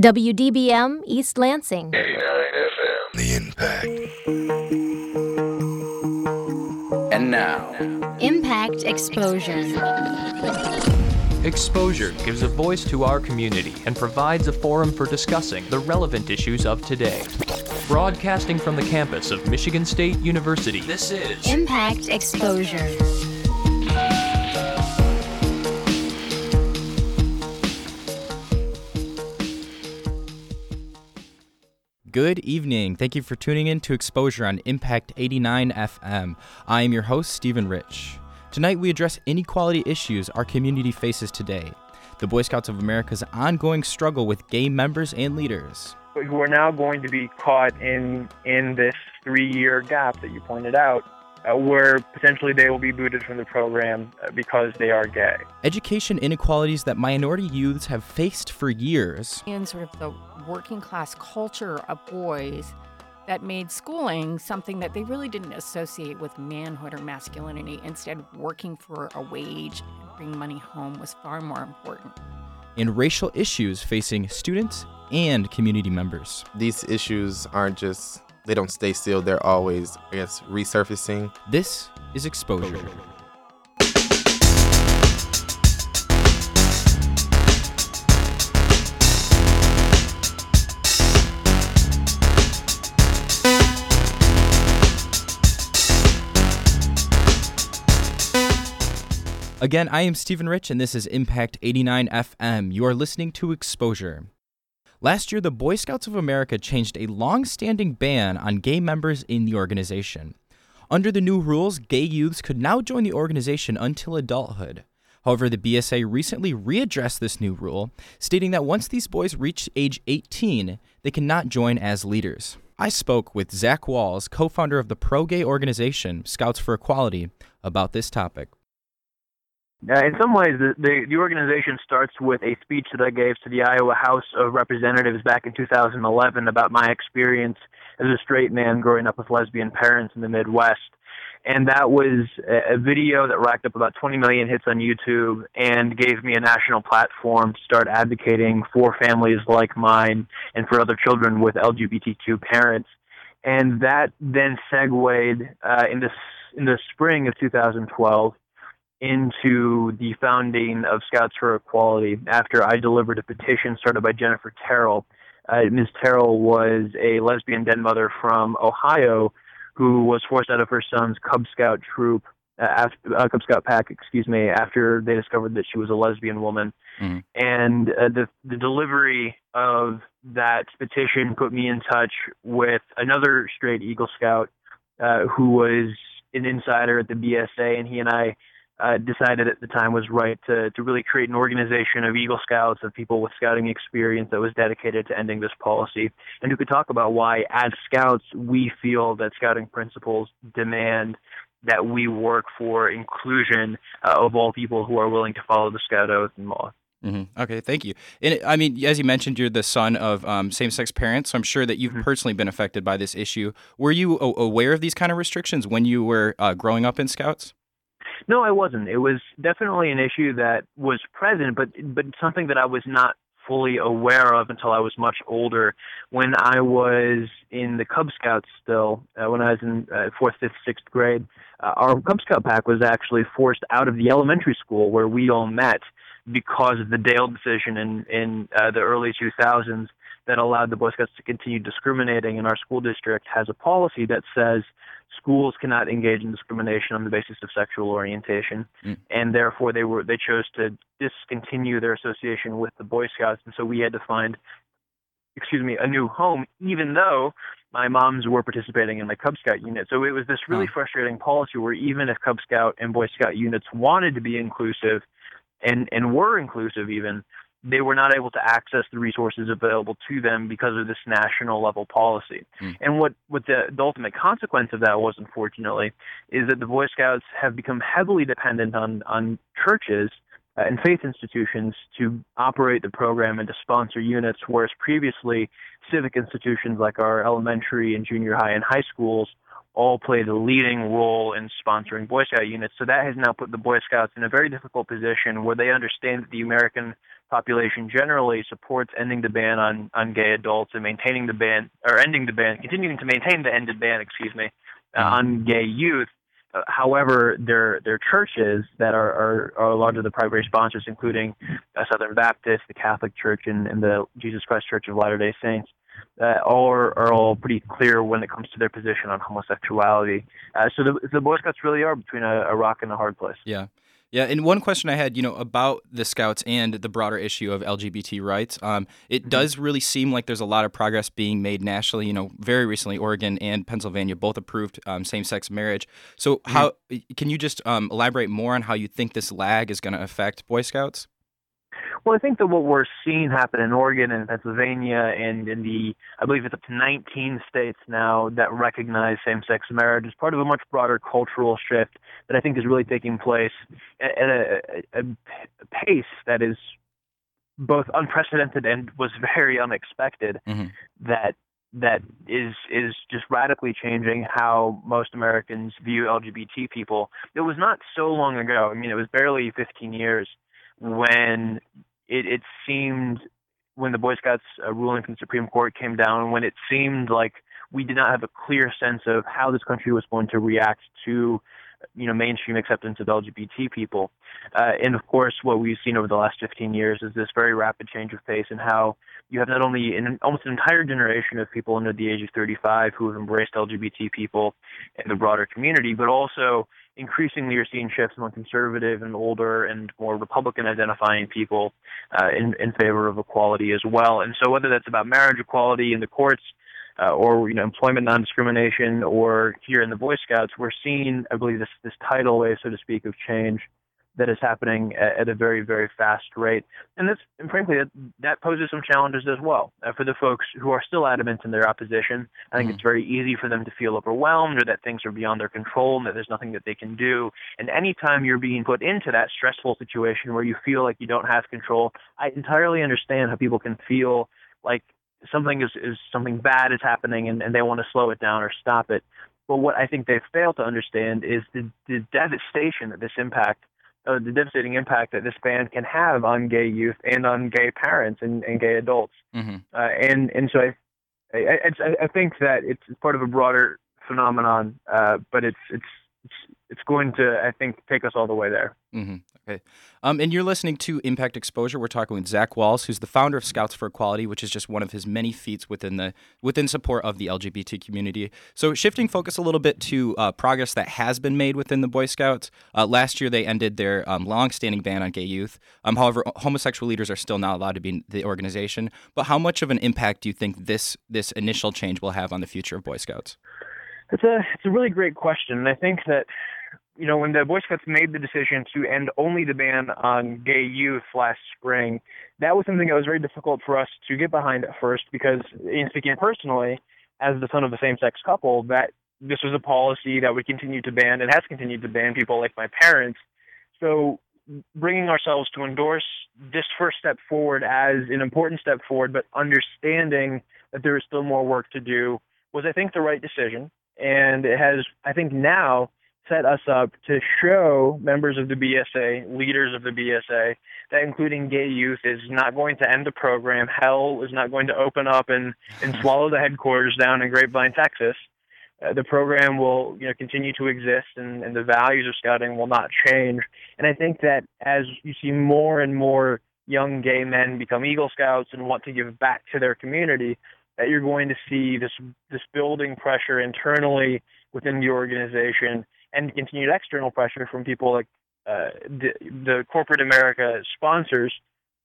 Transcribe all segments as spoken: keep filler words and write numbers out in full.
W D B M East Lansing. eighty-nine F M. The Impact. And now, Impact Exposure. Exposure gives a voice to our community and provides a forum for discussing the relevant issues of today. Broadcasting from the campus of Michigan State University, this is Impact Exposure. Good evening. Thank you for tuning in to Exposure on Impact eighty-nine F M. I am your host, Stephen Rich. Tonight, we address inequality issues our community faces today, the Boy Scouts of America's ongoing struggle with gay members and leaders. We're now going to be caught in in this three-year gap that you pointed out, uh, where potentially they will be booted from the program because they are gay. Education inequalities that minority youths have faced for years. And sort of the working class culture of boys that made schooling something that they really didn't associate with manhood or masculinity. Instead, working for a wage and bringing money home was far more important. And racial issues facing students and community members. These issues aren't just, they don't stay still, they're always, I guess, resurfacing. This is Exposure. Again, I am Stephen Rich, and this is Impact eighty-nine F M. You are listening to Exposure. Last year, the Boy Scouts of America changed a long-standing ban on gay members in the organization. Under the new rules, gay youths could now join the organization until adulthood. However, the B S A recently readdressed this new rule, stating that once these boys reach age eighteen, they cannot join as leaders. I spoke with Zach Wahls, co-founder of the pro-gay organization, Scouts for Equality, about this topic. Uh, in some ways, the, the, the organization starts with a speech that I gave to the Iowa House of Representatives back in two thousand eleven about my experience as a straight man growing up with lesbian parents in the Midwest. And that was a, a video that racked up about twenty million hits on YouTube and gave me a national platform to start advocating for families like mine and for other children with L G B T Q parents. And that then segued uh, in, the, in the spring of two thousand twelve into the founding of Scouts for Equality after I delivered a petition started by Jennifer Terrell. Uh, Miz Terrell was a lesbian dead mother from Ohio who was forced out of her son's Cub Scout troop, uh, after, uh, Cub Scout pack, excuse me, after they discovered that she was a lesbian woman. Mm-hmm. And uh, the, the delivery of that petition put me in touch with another straight Eagle Scout uh, who was an insider at the B S A, and he and I Uh, decided at the time was right to, to really create an organization of Eagle Scouts, of people with scouting experience that was dedicated to ending this policy, and who could talk about why, as scouts, we feel that scouting principles demand that we work for inclusion uh, of all people who are willing to follow the scout oath and law. Mm-hmm. Okay, thank you. And I mean, as you mentioned, you're the son of um, same-sex parents, so I'm sure that you've mm-hmm. personally been affected by this issue. Were you a- aware of these kind of restrictions when you were uh, growing up in Scouts? No, I wasn't. It was definitely an issue that was present, but but something that I was not fully aware of until I was much older. When I was in the Cub Scouts still, uh, when I was in uh, fourth, fifth, sixth grade, uh, our Cub Scout pack was actually forced out of the elementary school where we all met because of the Dale decision in, in uh, the early two thousands that allowed the Boy Scouts to continue discriminating, and our school district has a policy that says schools cannot engage in discrimination on the basis of sexual orientation, mm. and therefore they were they chose to discontinue their association with the Boy Scouts, and so we had to find, excuse me, a new home, even though my moms were participating in my Cub Scout unit. So it was this really oh. frustrating policy where even if Cub Scout and Boy Scout units wanted to be inclusive and, and were inclusive even, they were not able to access the resources available to them because of this national level policy. Mm. And what, what the, the ultimate consequence of that was, unfortunately, is that the Boy Scouts have become heavily dependent on, on churches uh, and faith institutions to operate the program and to sponsor units, whereas previously civic institutions like our elementary and junior high and high schools all played a leading role in sponsoring Boy Scout units. So that has now put the Boy Scouts in a very difficult position where they understand that the American population generally supports ending the ban on, on gay adults and maintaining the ban, or ending the ban, continuing to maintain the ended ban, excuse me, uh, on gay youth. Uh, however, their their churches that are, are, are a lot of the primary sponsors, including uh, Southern Baptist, the Catholic Church, and, and the Jesus Christ Church of Latter-day Saints, uh, all are, are all pretty clear when it comes to their position on homosexuality. Uh, so the, the Boy Scouts really are between a, a rock and a hard place. Yeah. Yeah, and one question I had, you know, about the Scouts and the broader issue of L G B T rights, um, it does really seem like there's a lot of progress being made nationally. You know, very recently, Oregon and Pennsylvania both approved um, same-sex marriage. So how can you just um, elaborate more on how you think this lag is going to affect Boy Scouts? Well, I think that what we're seeing happen in Oregon and Pennsylvania and in the, I believe it's up to nineteen states now that recognize same-sex marriage is part of a much broader cultural shift that I think is really taking place at a, a, a pace that is both unprecedented and was very unexpected, mm-hmm. that that is is just radically changing how most Americans view L G B T people. It was not so long ago. I mean, it was barely fifteen years when it, it seemed, when the Boy Scouts uh, ruling from the Supreme Court came down, when it seemed like we did not have a clear sense of how this country was going to react to, you know, mainstream acceptance of L G B T people. Uh, and of course, what we've seen over the last fifteen years is this very rapid change of pace and how you have not only an, almost an entire generation of people under the age of thirty-five who have embraced L G B T people in the broader community, but also increasingly you're seeing shifts among conservative and older and more Republican-identifying people uh, in, in favor of equality as well. And so whether that's about marriage equality in the courts uh, or, you know, employment non-discrimination or here in the Boy Scouts, we're seeing, I believe, this, this tidal wave, so to speak, of change that is happening at, at a very, very fast rate. And, this, and frankly, that, that poses some challenges as well. Uh, for the folks who are still adamant in their opposition, I think mm-hmm. it's very easy for them to feel overwhelmed or that things are beyond their control and that there's nothing that they can do. And anytime you're being put into that stressful situation where you feel like you don't have control, I entirely understand how people can feel like something is, is something bad is happening and, and they want to slow it down or stop it. But what I think they fail to understand is the, the devastation that this impact Uh, the devastating impact that this ban can have on gay youth and on gay parents and, and gay adults. Mm-hmm. Uh, and, and so I I, I I think that it's part of a broader phenomenon, uh, but it's, it's, it's, it's going to, I think, take us all the way there. Mm-hmm. Okay. Um, and you're listening to Impact Exposure. We're talking with Zach Wahls, who's the founder of Scouts for Equality, which is just one of his many feats within the within support of the L G B T community. So shifting focus a little bit to uh, progress that has been made within the Boy Scouts. Uh, last year, they ended their um, longstanding ban on gay youth. Um, however, homosexual leaders are still not allowed to be in the organization. But how much of an impact do you think this this initial change will have on the future of Boy Scouts? It's a it's a really great question, and I think that, you know, when the Boy Scouts made the decision to end only the ban on gay youth last spring, that was something that was very difficult for us to get behind at first because, in speaking personally, as the son of a same-sex couple, that this was a policy that we continued to ban and has continued to ban people like my parents. So bringing ourselves to endorse this first step forward as an important step forward, but understanding that there is still more work to do, was, I think, the right decision. And it has, I think, now set us up to show members of the B S A, leaders of the B S A, that including gay youth is not going to end the program. Hell is not going to open up and, and swallow the headquarters down in Grapevine, Texas. Uh, the program will, you know, continue to exist, and, and the values of scouting will not change. And I think that as you see more and more young gay men become Eagle Scouts and want to give back to their community, that you're going to see this this building pressure internally within the organization and continued external pressure from people like uh, the, the corporate America sponsors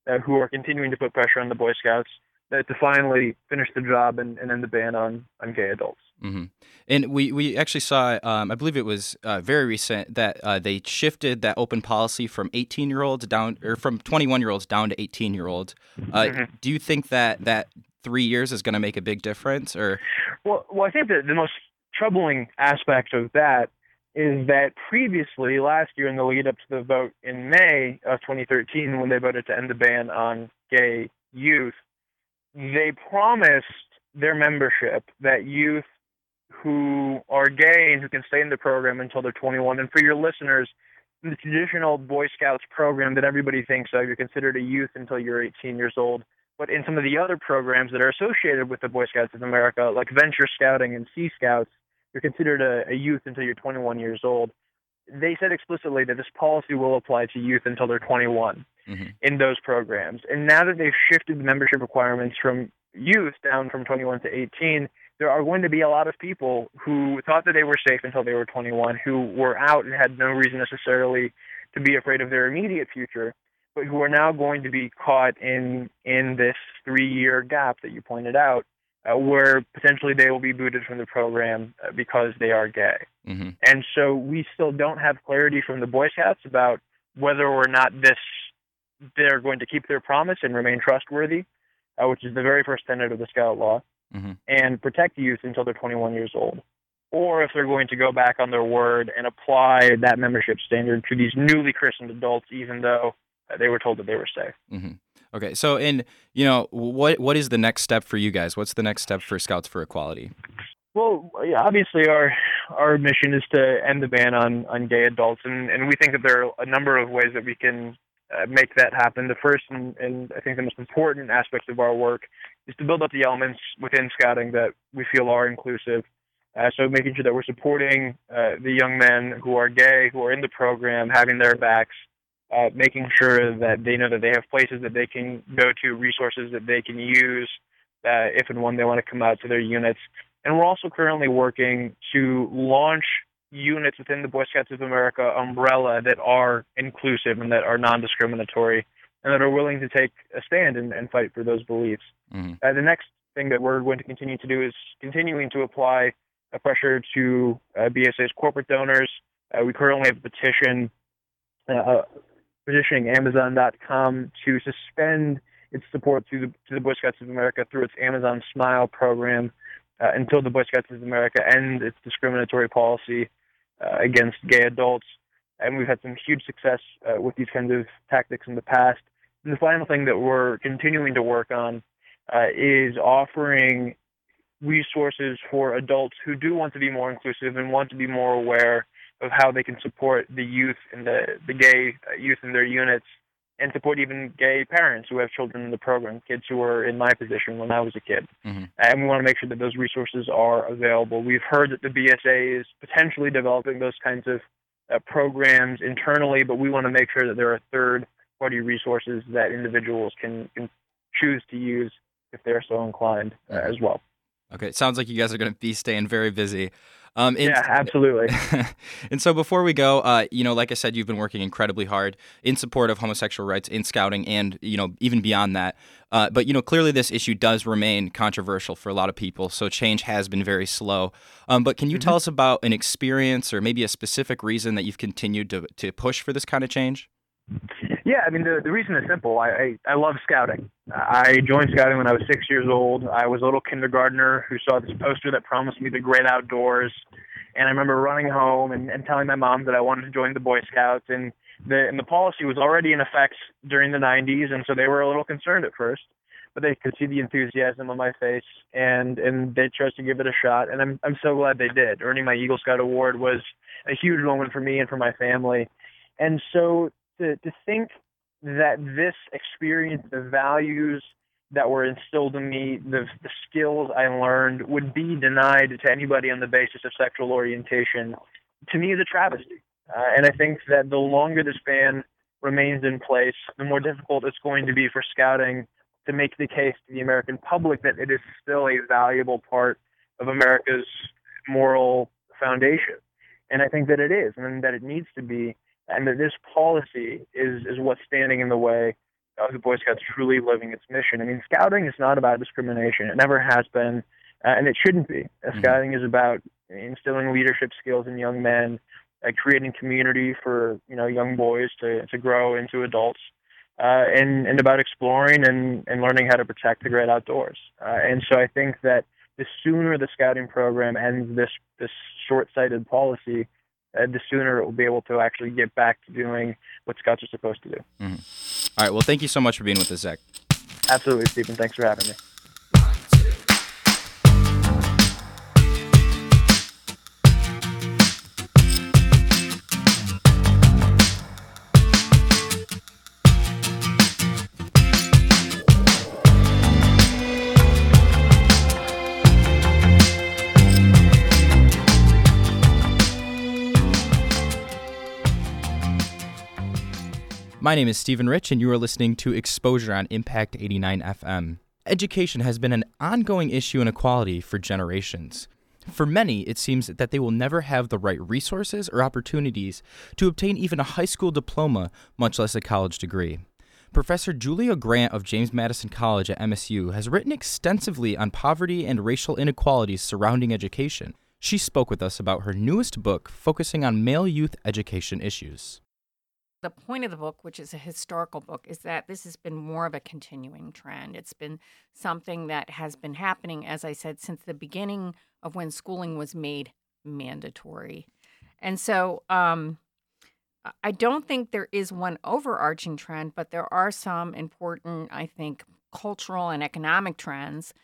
uh, who are continuing to put pressure on the Boy Scouts uh, to finally finish the job and, and end the ban on, on gay adults. Mm-hmm. And we, we actually saw, um, I believe it was uh, very recent, that uh, they shifted that open policy from eighteen-year-olds down, or from twenty-one-year-olds down to eighteen-year-olds. Uh, mm-hmm. Do you think that that three years is going to make a big difference? Or well, well, I think that the most troubling aspect of that is that previously, last year in the lead up to the vote in May of twenty thirteen, when they voted to end the ban on gay youth, they promised their membership that youth who are gay and who can stay in the program until they're twenty-one, and for your listeners, the traditional Boy Scouts program that everybody thinks of. You're considered a youth until you're eighteen years old. But in some of the other programs that are associated with the Boy Scouts of America, like Venture Scouting and Sea Scouts, you're considered a, a youth until you're twenty-one years old. They said explicitly that this policy will apply to youth until they're twenty-one mm-hmm. in those programs. And now that they've shifted the membership requirements from youth down from twenty-one to eighteen, there are going to be a lot of people who thought that they were safe until they were twenty-one, who were out and had no reason necessarily to be afraid of their immediate future, but who are now going to be caught in in this three-year gap that you pointed out, uh, where potentially they will be booted from the program because they are gay. Mm-hmm. And so we still don't have clarity from the Boy Scouts about whether or not this they're going to keep their promise and remain trustworthy, uh, which is the very first tenet of the Scout Law, mm-hmm. and protect youth until they're twenty-one years old, or if they're going to go back on their word and apply that membership standard to these newly christened adults, even though they were told that they were safe. Mm-hmm. Okay, so and you know what? What is the next step for you guys? What's the next step for Scouts for Equality? Well, yeah, obviously our our mission is to end the ban on, on gay adults, and, and we think that there are a number of ways that we can uh, make that happen. The first and, and I think the most important aspect of our work is to build up the elements within Scouting that we feel are inclusive. Uh, so making sure that we're supporting uh, the young men who are gay, who are in the program, having their backs. Uh, making sure that they know that they have places that they can go to, resources that they can use uh, if and when they want to come out to their units. And we're also currently working to launch units within the Boy Scouts of America umbrella that are inclusive and that are non-discriminatory and that are willing to take a stand and, and fight for those beliefs. Mm-hmm. Uh, the next thing that we're going to continue to do is continuing to apply a pressure to uh, B S A's corporate donors. Uh, we currently have a petition uh, petitioning Amazon dot com to suspend its support to the, to the Boy Scouts of America through its Amazon Smile program uh, until the Boy Scouts of America end its discriminatory policy uh, against gay adults. And we've had some huge success uh, with these kinds of tactics in the past. And the final thing that we're continuing to work on uh, is offering resources for adults who do want to be more inclusive and want to be more aware of how they can support the youth and the, the gay youth in their units, and support even gay parents who have children in the program, kids who were in my position when I was a kid. Mm-hmm. And we want to make sure that those resources are available. We've heard that the B S A is potentially developing those kinds of uh, programs internally, but we want to make sure that there are third-party resources that individuals can, can choose to use if they're so inclined uh, as well. Okay, it sounds like you guys are going to be staying very busy. Um, and, yeah, absolutely. And so before we go, uh, you know, like I said, you've been working incredibly hard in support of homosexual rights in Scouting and, you know, even beyond that. Uh, but, you know, clearly this issue does remain controversial for a lot of people. So change has been very slow. Um, but can you mm-hmm. tell us about an experience or maybe a specific reason that you've continued to, to push for this kind of change? Yeah, I mean, the, the reason is simple. I, I, I love Scouting. I joined Scouting when I was six years old. I was a little kindergartner who saw this poster that promised me the great outdoors. And I remember running home and, and telling my mom that I wanted to join the Boy Scouts. And the, and the policy was already in effect during the nineties, and so they were a little concerned at first. But they could see the enthusiasm on my face, and, and they chose to give it a shot. And I'm I'm so glad they did. Earning my Eagle Scout award was a huge moment for me and for my family. And so To, to think that this experience, the values that were instilled in me, the, the skills I learned would be denied to anybody on the basis of sexual orientation, to me is a travesty. Uh, and I think that the longer this ban remains in place, the more difficult it's going to be for Scouting to make the case to the American public that it is still a valuable part of America's moral foundation. And I think that it is, and that it needs to be. And that this policy is, is what's standing in the way of the Boy Scouts truly living its mission. I mean, Scouting is not about discrimination. It never has been, uh, and it shouldn't be. Uh, mm-hmm. Scouting is about instilling leadership skills in young men, uh, creating community for you know young boys to, to grow into adults, uh, and, and about exploring and, and learning how to protect the great outdoors. Uh, and so I think that the sooner the Scouting program ends this, this short-sighted policy, Uh, the sooner it will be able to actually get back to doing what Scouts are supposed to do. Mm-hmm. All right. Well, thank you so much for being with us, Zach. Absolutely, Stephen. Thanks for having me. My name is Stephen Rich, and you are listening to Exposure on Impact eighty-nine F M. Education has been an ongoing issue in equality for generations. For many, it seems that they will never have the right resources or opportunities to obtain even a high school diploma, much less a college degree. Professor Julia Grant of James Madison College at M S U has written extensively on poverty and racial inequalities surrounding education. She spoke with us about her newest book focusing on male youth education issues. The point of the book, which is a historical book, is that this has been more of a continuing trend. It's been something that has been happening, as I said, since the beginning of when schooling was made mandatory. And so um, I don't think there is one overarching trend, but there are some important, I think, cultural and economic trends.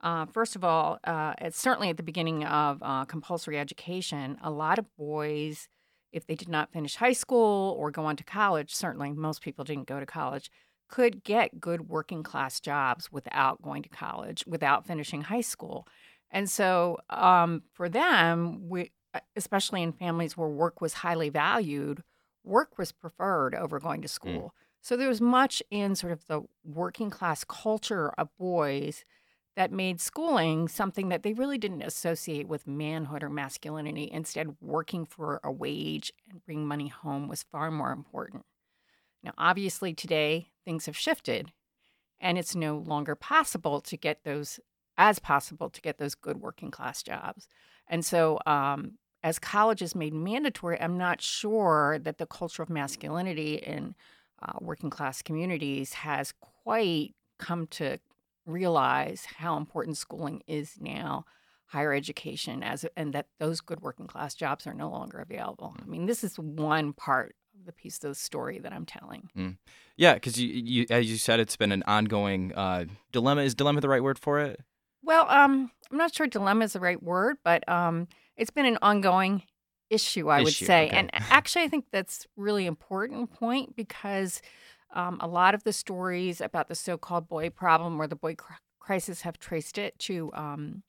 Uh, first of all, uh, it's certainly at the beginning of uh, compulsory education, a lot of boys, if they did not finish high school or go on to college, certainly most people didn't go to college, could get good working class jobs without going to college, without finishing high school. And so um, for them, we, especially in families where work was highly valued, work was preferred over going to school. Mm. So there was much in sort of the working class culture of boys that made schooling something that they really didn't associate with manhood or masculinity. Instead, working for a wage and bringing money home was far more important. Now, obviously, today, things have shifted, and it's no longer possible to get those, as possible, to get those good working class jobs. And so um, as college is made mandatory, I'm not sure that the culture of masculinity in uh, working class communities has quite come to realize how important schooling is now, higher education, as and that those good working class jobs are no longer available. I mean, this is one part of the piece of the story that I'm telling. Mm. Yeah, because you, you, as you said, it's been an ongoing uh, dilemma. Is dilemma the right word for it? Well, um, I'm not sure dilemma is the right word, but um, it's been an ongoing issue, I issue, would say. Okay. And actually, I think that's really important point because Um, a lot of the stories about the so-called boy problem or the boy cr- crisis have traced it to um,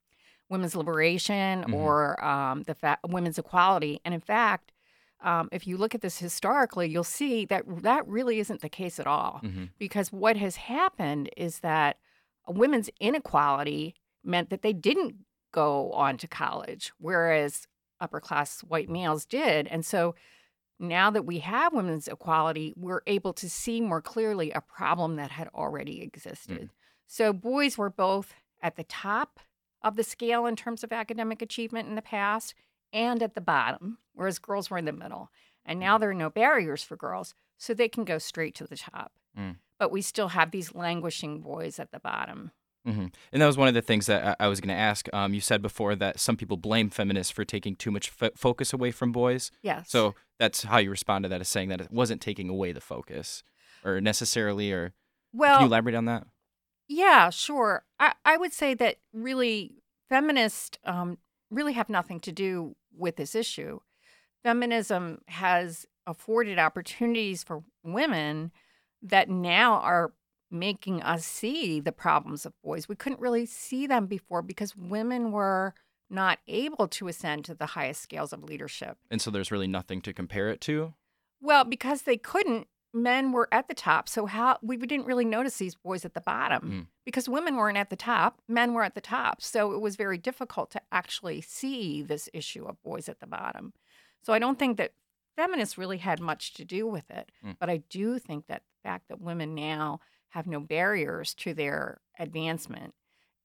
women's liberation mm-hmm. or um, the fa- women's equality. And in fact, um, if you look at this historically, you'll see that that really isn't the case at all. Mm-hmm. Because what has happened is that women's inequality meant that they didn't go on to college, whereas upper-class white males did. And so now that we have women's equality, we're able to see more clearly a problem that had already existed. Mm. So boys were both at the top of the scale in terms of academic achievement in the past and at the bottom, whereas girls were in the middle. And now there are no barriers for girls, so they can go straight to the top. Mm. But we still have these languishing boys at the bottom. Mm-hmm. And that was one of the things that I, I was going to ask. Um, you said before that some people blame feminists for taking too much f- focus away from boys. Yes. So that's how you respond to that, is saying that it wasn't taking away the focus or necessarily, or well, can you elaborate on that? Yeah, sure. I, I would say that really feminists um, really have nothing to do with this issue. Feminism has afforded opportunities for women that now are making us see the problems of boys. We couldn't really see them before because women were not able to ascend to the highest scales of leadership. And so there's really nothing to compare it to? Well, because they couldn't, men were at the top. So how we didn't really notice these boys at the bottom mm. because women weren't at the top, men were at the top. So it was very difficult to actually see this issue of boys at the bottom. So I don't think that feminists really had much to do with it. Mm. But I do think that the fact that women now have no barriers to their advancement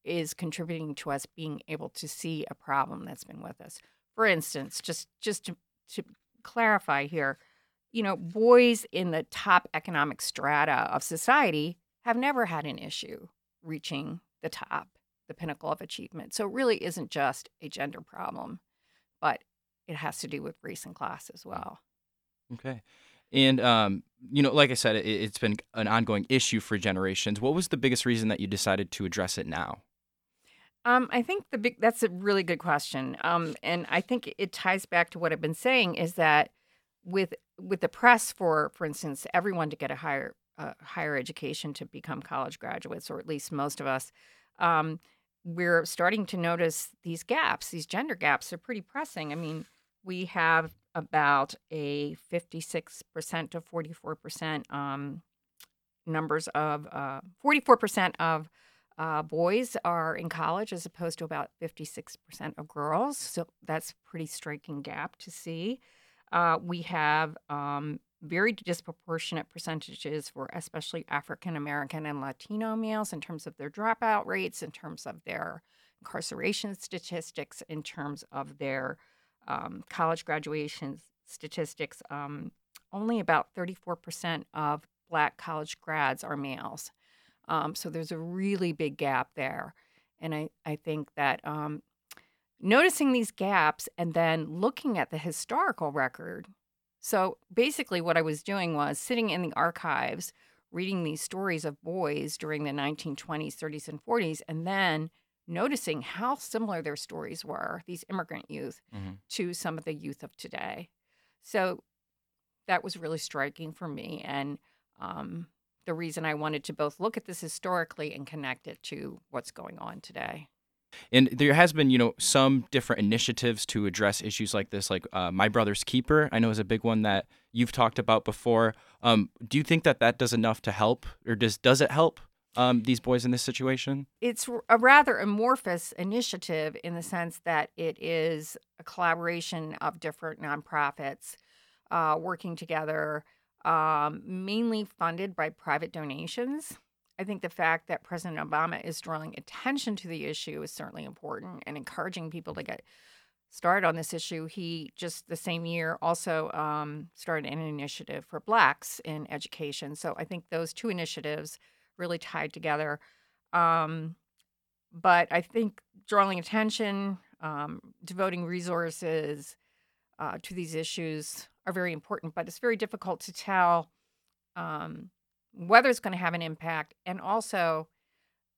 is contributing to us being able to see a problem that's been with us. For instance, just just to, to clarify here, you know, boys in the top economic strata of society have never had an issue reaching the top, the pinnacle of achievement. So it really isn't just a gender problem, but it has to do with race and class as well. Okay. And, um, you know, like I said, it, it's been an ongoing issue for generations. What was the biggest reason that you decided to address it now? Um, I think the big, that's a really good question. Um, and I think it ties back to what I've been saying is that with with the press for, for instance, everyone to get a higher uh, higher education to become college graduates, or at least most of us, um, we're starting to notice these gaps, these gender gaps are pretty pressing. I mean, we have about a fifty-six percent to forty-four percent um, numbers of uh, forty-four percent of uh, boys are in college as opposed to about fifty-six percent of girls. So that's a pretty striking gap to see. Uh, we have um, very disproportionate percentages for especially African-American and Latino males in terms of their dropout rates, in terms of their incarceration statistics, in terms of their Um, college graduation statistics. Um, only about thirty-four percent of Black college grads are males. Um, so there's a really big gap there. And I, I think that um, noticing these gaps and then looking at the historical record. So basically what I was doing was sitting in the archives, reading these stories of boys during the nineteen twenties, thirties, and forties, and then noticing how similar their stories were, these immigrant youth, mm-hmm. to some of the youth of today. So that was really striking for me. And um, the reason I wanted to both look at this historically and connect it to what's going on today. And there has been, you know, some different initiatives to address issues like this, like uh, My Brother's Keeper, I know is a big one that you've talked about before. Um, do you think that that does enough to help, or does does it help? Um, these boys in this situation? It's a rather amorphous initiative in the sense that it is a collaboration of different nonprofits uh, working together, um, mainly funded by private donations. I think the fact that President Obama is drawing attention to the issue is certainly important and encouraging people to get started on this issue. He just the same year also um, started an initiative for Blacks in education. So I think those two initiatives really tied together. Um, but I think drawing attention, um, devoting resources uh, to these issues are very important, but it's very difficult to tell um, whether it's going to have an impact. And also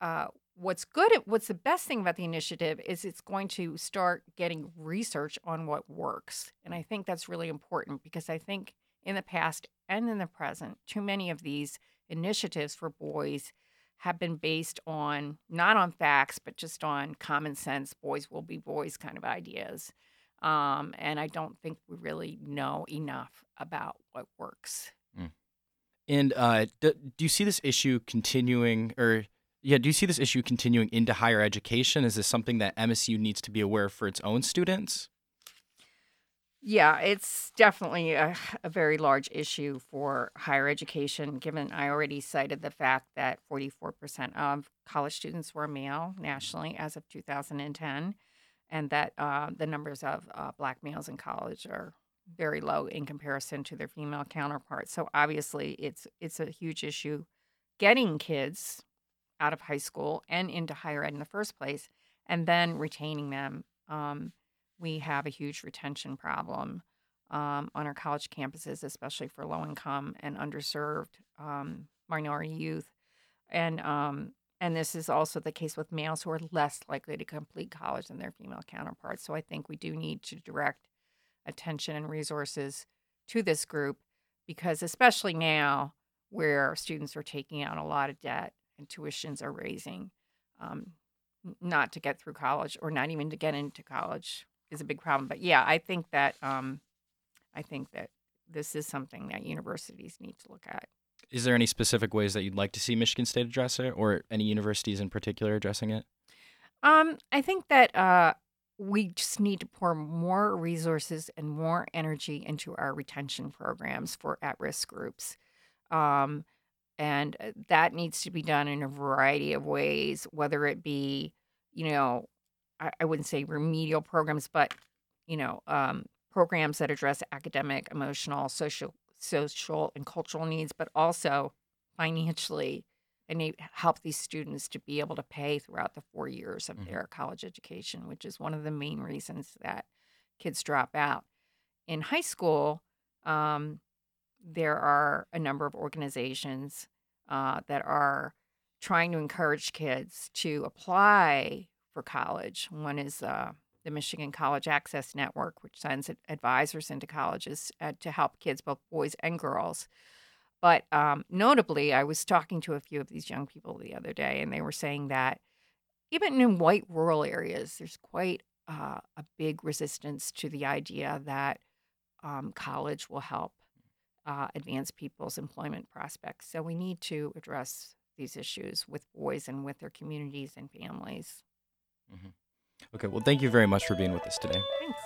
uh, what's good, what's the best thing about the initiative is it's going to start getting research on what works. And I think that's really important because I think in the past and in the present, too many of these initiatives for boys have been based on, not on facts, but just on common sense, boys will be boys kind of ideas. Um, and I don't think we really know enough about what works. Mm. And uh, do, do you see this issue continuing, or yeah, do you see this issue continuing into higher education? Is this something that M S U needs to be aware of for its own students? Yeah, it's definitely a, a very large issue for higher education, given I already cited the fact that forty-four percent of college students were male nationally as of two thousand ten, and that uh, the numbers of uh, Black males in college are very low in comparison to their female counterparts. So obviously it's it's a huge issue getting kids out of high school and into higher ed in the first place, and then retaining them. Um We have a huge retention problem um, on our college campuses, especially for low-income and underserved um, minority youth. And um, and this is also the case with males who are less likely to complete college than their female counterparts. So I think we do need to direct attention and resources to this group because especially now where students are taking out a lot of debt and tuitions are raising, um, not to get through college or not even to get into college is a big problem. But yeah, I think that um, I think that this is something that universities need to look at. Is there any specific ways that you'd like to see Michigan State address it, or any universities in particular addressing it? Um, I think that uh, we just need to pour more resources and more energy into our retention programs for at-risk groups. Um, and that needs to be done in a variety of ways, whether it be, you know, I wouldn't say remedial programs, but, you know, um, programs that address academic, emotional, social, social and cultural needs, but also financially, and help these students to be able to pay throughout the four years of mm-hmm. their college education, which is one of the main reasons that kids drop out. In high school, um, there are a number of organizations uh, that are trying to encourage kids to apply for college. One is uh, the Michigan College Access Network, which sends advisors into colleges uh, to help kids, both boys and girls. But um, notably, I was talking to a few of these young people the other day, and they were saying that even in white rural areas, there's quite uh, a big resistance to the idea that um, college will help uh, advance people's employment prospects. So we need to address these issues with boys and with their communities and families. Mm-hmm. Okay, well, thank you very much for being with us today. Thanks.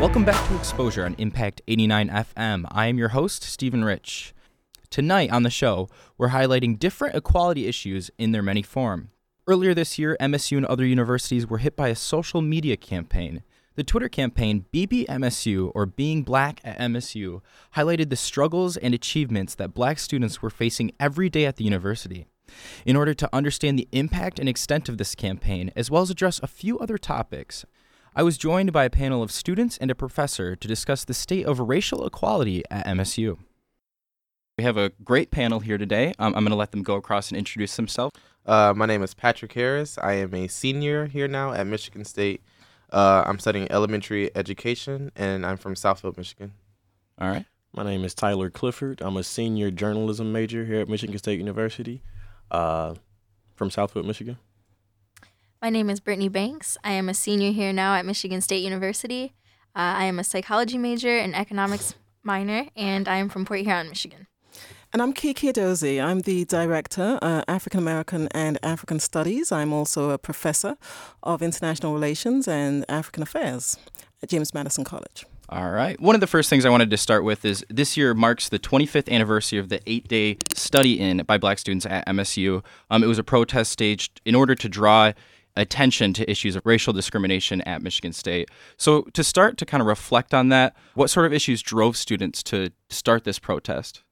Welcome back to Exposure on Impact eighty-nine F M. I am your host, Stephen Rich. Tonight on the show, we're highlighting different equality issues in their many forms. Earlier this year, M S U and other universities were hit by a social media campaign. The Twitter campaign, B B M S U, or Being Black at M S U, highlighted the struggles and achievements that black students were facing every day at the university. In order to understand the impact and extent of this campaign, as well as address a few other topics, I was joined by a panel of students and a professor to discuss the state of racial equality at M S U. We have a great panel here today. Um, I'm going to let them go across and introduce themselves. Uh, my name is Patrick Harris. I am a senior here now at Michigan State. Uh, I'm studying elementary education, and I'm from Southfield, Michigan. All right. My name is Tyler Clifford. I'm a senior journalism major here at Michigan State University, uh, from Southfield, Michigan. My name is Brittany Banks. I am a senior here now at Michigan State University. Uh, I am a psychology major and economics minor, and I am from Port Huron, Michigan. And I'm Kiki Dozie. I'm the director, uh, African American and African Studies. I'm also a professor of international relations and African affairs at James Madison College. All right. One of the first things I wanted to start with is this year marks the twenty-fifth anniversary of the eight-day study-in by black students at M S U. Um, it was a protest staged in order to draw attention to issues of racial discrimination at Michigan State. So to start to kind of reflect on that, what sort of issues drove students to start this protest?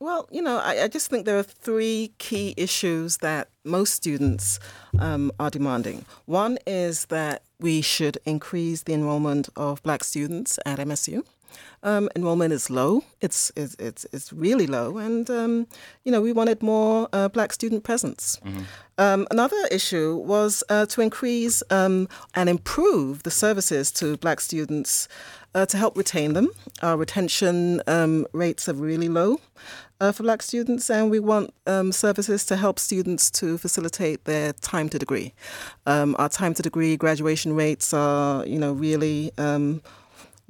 Well, you know, I, I just think there are three key issues that most students um, are demanding. One is that we should increase the enrollment of black students at M S U. Um, enrollment is low. It's it's it's, it's really low, and um, you know we wanted more uh, black student presence. Mm-hmm. Um, another issue was uh, to increase um, and improve the services to black students uh, to help retain them. Our retention um, rates are really low uh, for black students, and we want um, services to help students to facilitate their time to degree. Um, our time to degree graduation rates are you know really um,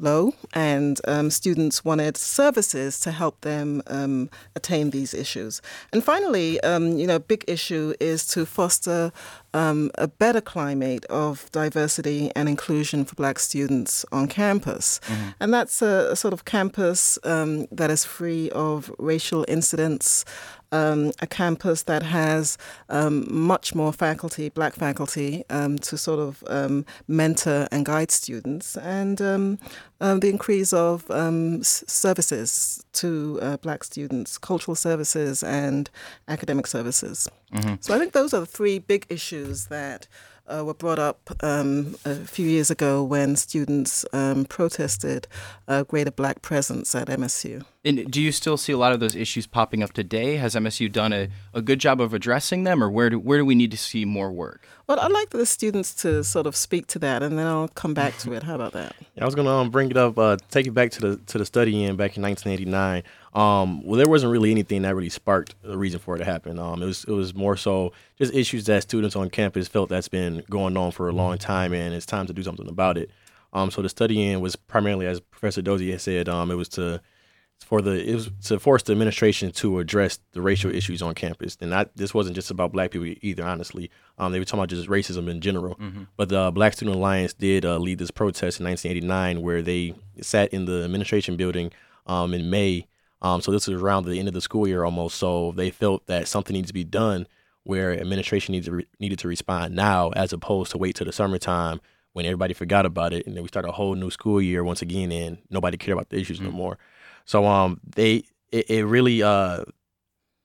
low, and um, students wanted services to help them um, attain these issues. And finally, um, you know, a big issue is to foster um, a better climate of diversity and inclusion for black students on campus. Mm-hmm. And that's a, a sort of campus um, that is free of racial incidents, Um, a campus that has um, much more faculty, black faculty, um, to sort of um, mentor and guide students, and um, um, the increase of um, s- services to uh, black students, cultural services and academic services. Mm-hmm. So I think those are the three big issues that uh, were brought up um, a few years ago when students um, protested a greater black presence at M S U. And do you still see a lot of those issues popping up today? Has M S U done a, a good job of addressing them, or where do, where do we need to see more work? Well, I'd like the students to sort of speak to that, and then I'll come back to it. How about that? Yeah, I was going to um, bring it up, uh, take it back to the to the study-in back in nineteen eighty-nine. Um, well, there wasn't really anything that really sparked a reason for it to happen. Um, it was it was more so just issues that students on campus felt that's been going on for a long time, and it's time to do something about it. Um, so the study-in was primarily, as Professor Dozie had said, um, it was to for the it was to force the administration to address the racial issues on campus. And I, this wasn't just about black people either, honestly. Um, they were talking about just racism in general. Mm-hmm. But the Black Student Alliance did uh, lead this protest in nineteen eighty-nine, where they sat in the administration building um, in May. Um, so this was around the end of the school year almost. So they felt that something needs to be done, where administration needs to re- needed to respond now, as opposed to wait till the summertime when everybody forgot about it. And then we start a whole new school year once again, and nobody cared about the issues mm-hmm. no more. So um, they it, it really uh,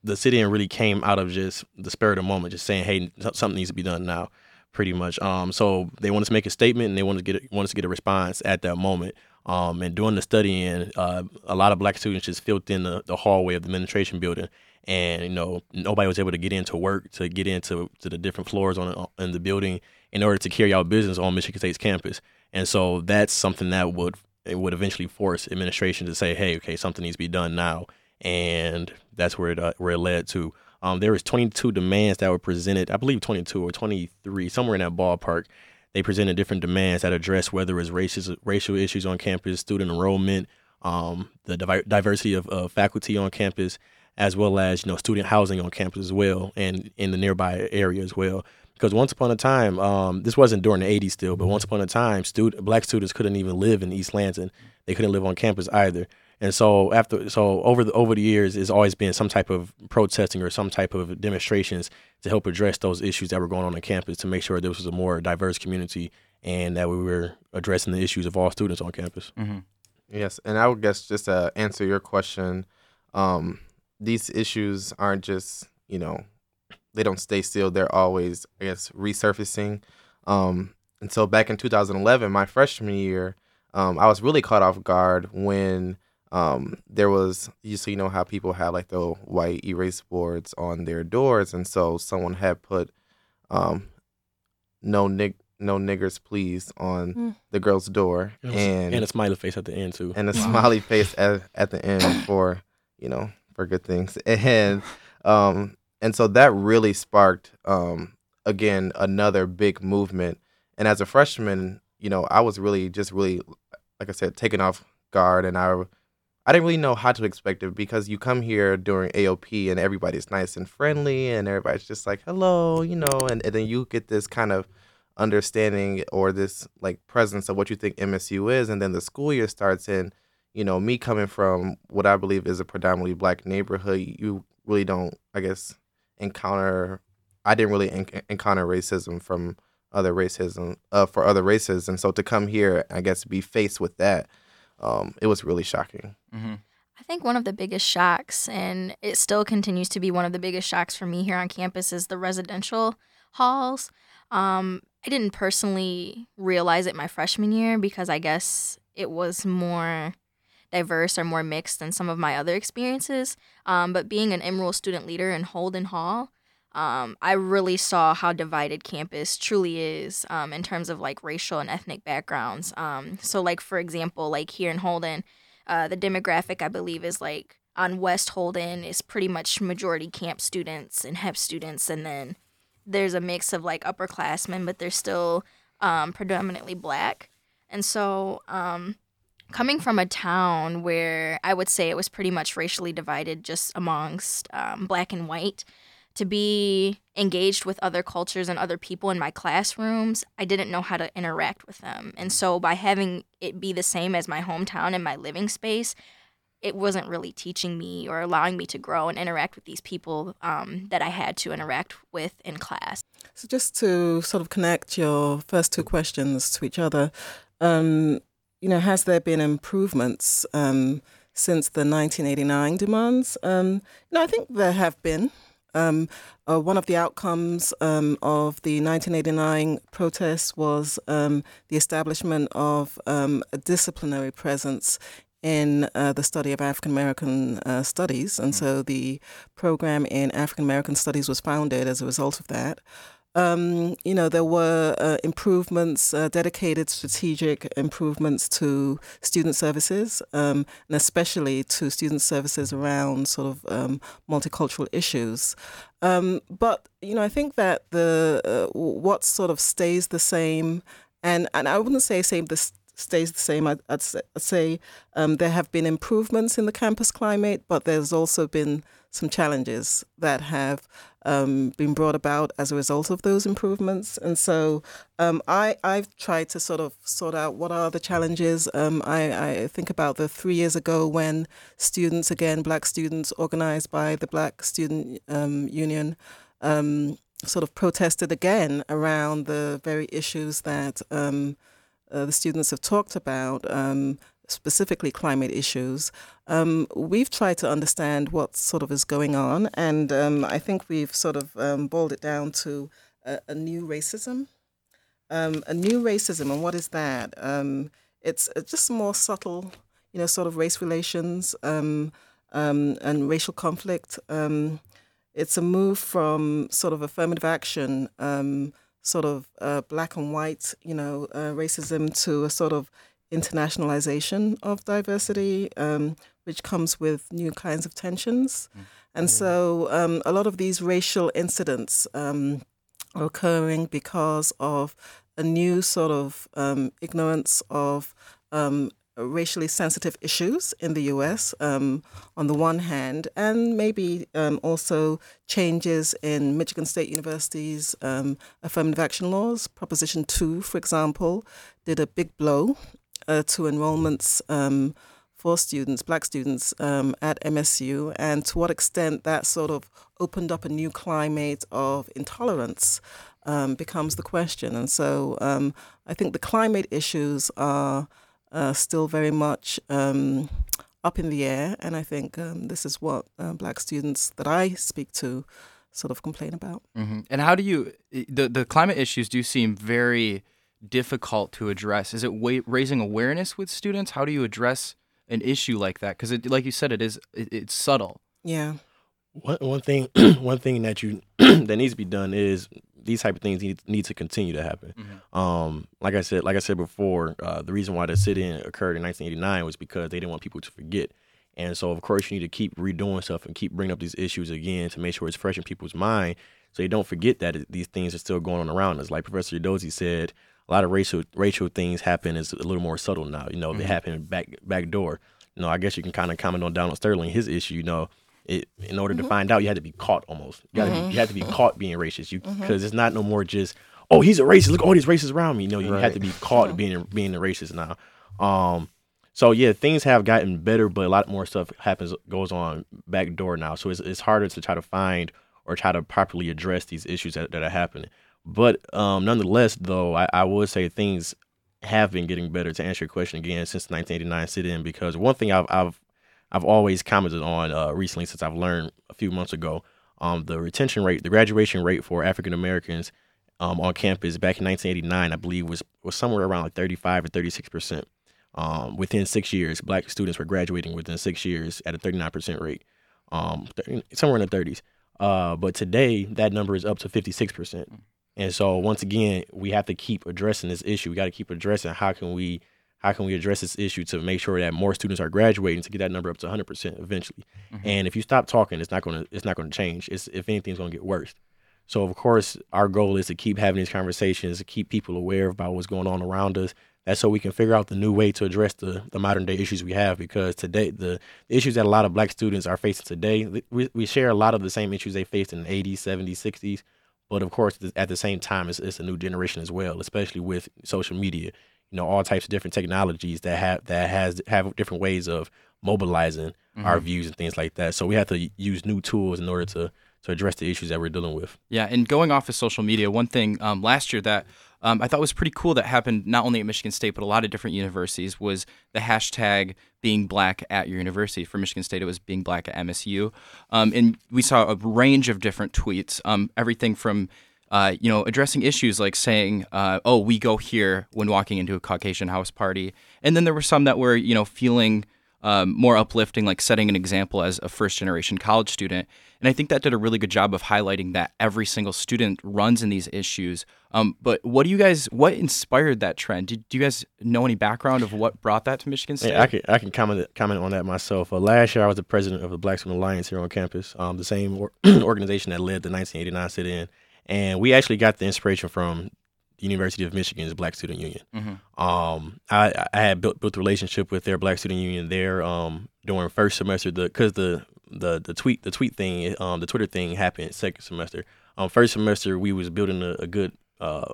the sit-in really came out of just the spirit of the moment, just saying, hey, something needs to be done now, pretty much. Um, so they wanted to make a statement, and they wanted to get wanted to get a response at that moment. Um, and during the study-in, uh, a lot of black students just filled in the, the hallway of the administration building. and, you know, nobody was able to get into work, to get into to the different floors on in the building in order to carry out business on Michigan State's campus. And so that's something that would it would eventually force administration to say, hey, okay, something needs to be done now. And that's where it, uh, where it led to. Um, there was twenty-two demands that were presented, I believe twenty-two or twenty-three, somewhere in that ballpark. They presented different demands that address whether it's racist, racial issues on campus, student enrollment, um, the div- diversity of uh, faculty on campus, as well as, you know, student housing on campus as well, and in the nearby area as well. Because once upon a time, um, this wasn't during the eighties still, but once upon a time, student, black students couldn't even live in East Lansing. They couldn't live on campus either. And so after, so over the over the years, it's always been some type of protesting or some type of demonstrations to help address those issues that were going on on campus, to make sure this was a more diverse community and that we were addressing the issues of all students on campus. Mm-hmm. Yes, and I would guess just to answer your question, um, these issues aren't just, you know, they don't stay still. They're always, I guess, resurfacing. Um, and so back in two thousand eleven, my freshman year, um, I was really caught off guard when Um, there was, you so you know how people have like the white erase boards on their doors, and so someone had put um, "no nig no niggers please" on mm. the girl's door, it was, and and a smiley face at the end too, and a wow. smiley face at, at the end for you know for good things, and um, and so that really sparked um, again another big movement. And as a freshman, you know, I was really just really like I said taken off guard, and I. I didn't really know how to expect it because you come here during A O P and everybody's nice and friendly and everybody's just like, hello, you know, and, and then you get this kind of understanding or this like presence of what you think M S U is. And then the school year starts and, you know, me coming from what I believe is a predominantly black neighborhood, you really don't, I guess, encounter, I didn't really en- encounter racism from other racism, uh, for other races. And so to come here, I guess, be faced with that. Um, it was really shocking. Mm-hmm. I think one of the biggest shocks, and it still continues to be one of the biggest shocks for me here on campus, is the residential halls. Um, I didn't personally realize it my freshman year because I guess it was more diverse or more mixed than some of my other experiences. Um, but being an Emerald student leader in Holden Hall, um, I really saw how divided campus truly is um, in terms of, like, racial and ethnic backgrounds. Um, so, like, for example, like here in Holden, uh, the demographic, I believe, is, like, on West Holden is pretty much majority camp students and H E P students. And then there's a mix of, like, upperclassmen, but they're still um, predominantly black. And so um, coming from a town where I would say it was pretty much racially divided just amongst um, black and white, to be engaged with other cultures and other people in my classrooms, I didn't know how to interact with them. And so by having it be the same as my hometown and my living space, it wasn't really teaching me or allowing me to grow and interact with these people um, that I had to interact with in class. So just to sort of connect your first two questions to each other, um, you know, has there been improvements um, since the nineteen eighty-nine demands? Um, no, I think there have been. Um, uh, one of the outcomes um, of the nineteen eighty-nine protests was um, the establishment of um, a disciplinary presence in uh, the study of African-American uh, studies. And so the program in African-American studies was founded as a result of that. Um, you know, there were uh, improvements, uh, dedicated strategic improvements to student services, um, and especially to student services around sort of um, multicultural issues. Um, but, you know, I think that the uh, what sort of stays the same, and, and I wouldn't say same the st- stays the same, I'd, I'd say um, there have been improvements in the campus climate, but there's also been some challenges that have um, been brought about as a result of those improvements. And so um, I, I've tried to sort of sort out what are the challenges. Um, I, I think about the three years ago when students, again, black students organized by the Black Student um, Union, um, sort of protested again around the very issues that um, uh, the students have talked about, um, specifically climate issues. Um, we've tried to understand what sort of is going on, and um, I think we've sort of um, boiled it down to a, a new racism. Um, a new racism, and what is that? Um, it's just more subtle, you know, sort of race relations, um, um, and racial conflict. Um, it's a move from sort of affirmative action, um, sort of uh, black and white, you know, uh, racism, to a sort of internationalization of diversity, um, which comes with new kinds of tensions. Mm-hmm. And so um, a lot of these racial incidents um, are occurring because of a new sort of um, ignorance of um, racially sensitive issues in the U S um, on the one hand, and maybe um, also changes in Michigan State University's um, affirmative action laws. Proposition two, for example, did a big blow uh, to enrollments um, for students, black students um, at M S U, and to what extent that sort of opened up a new climate of intolerance um, becomes the question. And so um, I think the climate issues are Uh, still very much um, up in the air. And I think um, this is what uh, black students that I speak to sort of complain about. Mm-hmm. And how do you, the, the climate issues do seem very difficult to address. Is it wa- raising awareness with students? How do you address an issue like that? Because like you said, it is, it, it's subtle. Yeah. One, one thing one thing that you that needs to be done is these type of things need, need to continue to happen. Mm-hmm. Um, like I said, like I said before, uh, the reason why the sit-in occurred in nineteen eighty-nine was because they didn't want people to forget. And so, of course, you need to keep redoing stuff and keep bringing up these issues again to make sure it's fresh in people's mind so they don't forget that it, these things are still going on around us. Like Professor Udozi said, a lot of racial racial things happen is a little more subtle now. You know, mm-hmm. They happen back back door. You know, I guess you can kind of comment on Donald Sterling, his issue, you know. It, in order mm-hmm. to find out, you had to be caught almost. You, mm-hmm. be, you had to be caught being racist. You because mm-hmm. it's not no more just, oh, he's a racist. Look at all these racists around me. You know, you right. have to be caught being being a racist now. Um, so yeah, things have gotten better, but a lot more stuff happens goes on back door now. So it's it's harder to try to find or try to properly address these issues that, that are happening. But um, nonetheless, though, I, I would say things have been getting better. To answer your question again, since the nineteen eighty-nine sit-in, because one thing I've, I've I've always commented on uh, recently, since I've learned a few months ago, um, the retention rate, the graduation rate for African Americans um, on campus back in nineteen eighty-nine, I believe, was was somewhere around like thirty-five or thirty-six percent. Um, within six years, black students were graduating within six years at a thirty-nine percent rate, um, somewhere in the thirties. Uh, but today, that number is up to fifty-six percent. And so, once again, we have to keep addressing this issue. We got to keep addressing how can we. How can we address this issue to make sure that more students are graduating to get that number up to one hundred percent eventually? Mm-hmm. And if you stop talking, it's not going to it's not going to change. It's if anything, it's going to get worse. So of course, our goal is to keep having these conversations, to keep people aware about what's going on around us. That's so we can figure out the new way to address the, the modern day issues we have. Because today, the, the issues that a lot of black students are facing today, we, we share a lot of the same issues they faced in the eighties, seventies, sixties. But of course, at the same time, it's, it's a new generation as well, especially with social media. You know, all types of different technologies that have that has have different ways of mobilizing mm-hmm. our views and things like that. So we have to use new tools in order to to address the issues that we're dealing with. Yeah, and going off of social media, one thing um, last year that um, I thought was pretty cool that happened not only at Michigan State but a lot of different universities was the hashtag Being Black at Your University. For Michigan State, it was Being Black at M S U, um, and we saw a range of different tweets, um, everything from. Uh, you know, addressing issues like saying, uh, oh, we go here when walking into a Caucasian house party. And then there were some that were, you know, feeling um, more uplifting, like setting an example as a first generation college student. And I think that did a really good job of highlighting that every single student runs in these issues. Um, but what do you guys, what inspired that trend? Did, do you guys know any background of what brought that to Michigan State? Yeah, I can, I can comment comment on that myself. Uh, last year, I was the president of the Black Student Alliance here on campus, um, the same or- organization that led the nineteen eighty-nine sit-in. And we actually got the inspiration from the University of Michigan's Black Student Union. Mm-hmm. Um, I, I had built, built a relationship with their Black Student Union there um, during first semester, because the, the, the, the tweet the tweet thing, um, the Twitter thing happened second semester. Um, first semester, we was building a, a good uh,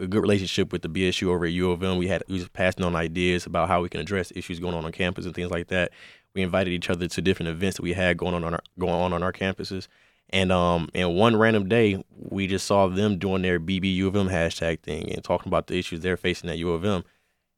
a good relationship with the B S U over at U of M. We had we was passing on ideas about how we can address issues going on on campus and things like that. We invited each other to different events that we had going on on our, going on on our campuses. And um and one random day, we just saw them doing their B B U of M hashtag thing and talking about the issues they're facing at U of M.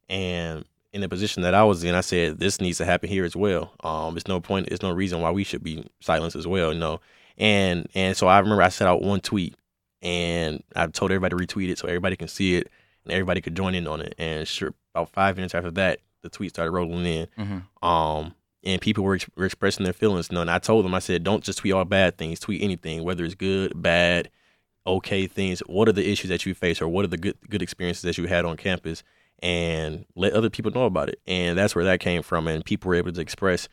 And in the position that I was in, I said, this needs to happen here as well. Um, it's no point, it's no reason why we should be silenced as well, you know. And and so I remember I set out one tweet, and I told everybody to retweet it so everybody can see it and everybody could join in on it. And sure, about five minutes after that, the tweet started rolling in. Mm-hmm. Um, and people were, ex- were expressing their feelings. No, and I told them, I said, don't just tweet all bad things, tweet anything, whether it's good, bad, okay things. What are the issues that you face, or what are the good good experiences that you had on campus, and let other people know about it. And that's where that came from. And people were able to express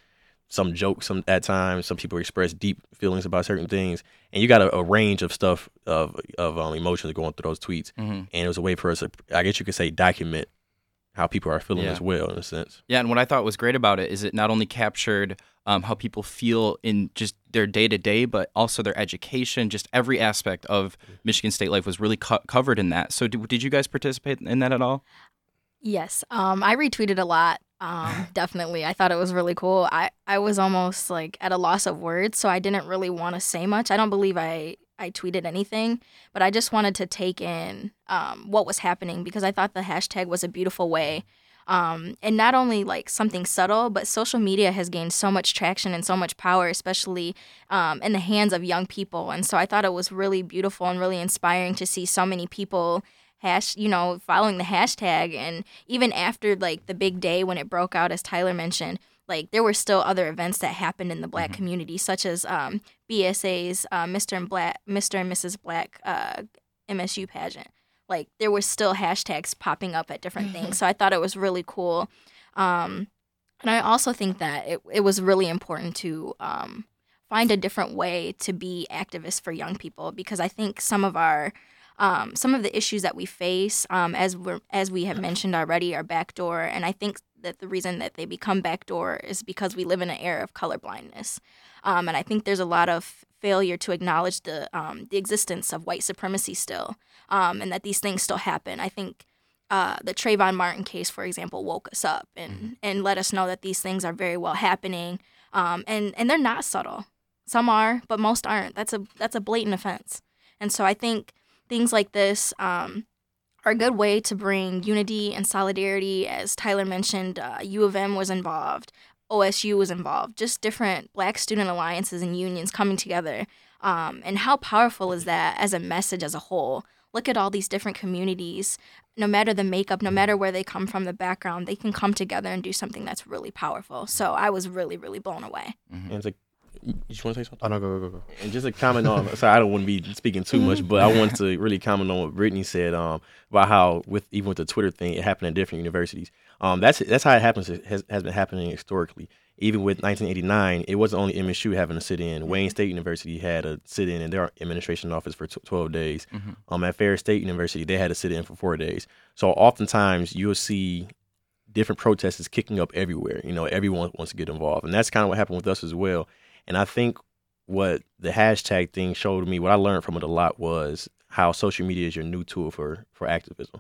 some jokes some, at times. Some people express deep feelings about certain things. And you got a, a range of stuff, of of um, emotions going through those tweets. Mm-hmm. And it was a way for us to, I guess you could say, document how people are feeling yeah. as well, in a sense. Yeah, and what I thought was great about it is it not only captured um, how people feel in just their day-to-day, but also their education, just every aspect of Michigan State life was really co- covered in that. So did, did you guys participate in that at all? Yes. Um, I retweeted a lot, um, definitely. I thought it was really cool. I, I was almost like at a loss of words, so I didn't really want to say much. I don't believe I... I tweeted anything, but I just wanted to take in um, what was happening, because I thought the hashtag was a beautiful way. Um, and not only like something subtle, but social media has gained so much traction and so much power, especially um, in the hands of young people. And so I thought it was really beautiful and really inspiring to see so many people hash, you know, following the hashtag. And even after like the big day when it broke out, as Tyler mentioned, like, there were still other events that happened in the Black mm-hmm. community, such as um, B S A's uh, Mister and Black, Mister and Missus Black uh, M S U pageant. Like, there were still hashtags popping up at different things. So I thought it was really cool. Um, and I also think that it, it was really important to um, find a different way to be activists for young people, because I think some of our um, some of the issues that we face, um, as we're, as we have mentioned already, are backdoor. And I think that the reason that they become backdoor is because we live in an era of colorblindness. Um, and I think there's a lot of failure to acknowledge the um, the existence of white supremacy still, um, and that these things still happen. I think uh, the Trayvon Martin case, for example, woke us up and, mm-hmm. and let us know that these things are very well happening. Um, and, and they're not subtle. Some are, but most aren't. That's a, that's a blatant offense. And so I think things like this um, – are a good way to bring unity and solidarity. As Tyler mentioned, uh, U of M was involved, O S U was involved, just different Black student alliances and unions coming together. Um, and how powerful is that as a message as a whole? Look at all these different communities, no matter the makeup, no matter where they come from, the background, they can come together and do something that's really powerful. So I was really, really blown away. Mm-hmm. And it's like, you just want to say something? Oh, no, go, go, go. And just a comment on, sorry, I don't want to be speaking too much, but I want to really comment on what Brittany said um, about how, with even with the Twitter thing, it happened at different universities. Um, that's that's how it happens. It has, has been happening historically. Even with nineteen eighty-nine, it wasn't only M S U having a sit-in. Wayne State University had a sit-in in their administration office for twelve days. Mm-hmm. Um, at Ferris State University, they had a sit-in for four days. So oftentimes, you'll see different protests is kicking up everywhere. You know, everyone wants to get involved. And that's kind of what happened with us as well. And I think what the hashtag thing showed me, what I learned from it a lot, was how social media is your new tool for, for activism.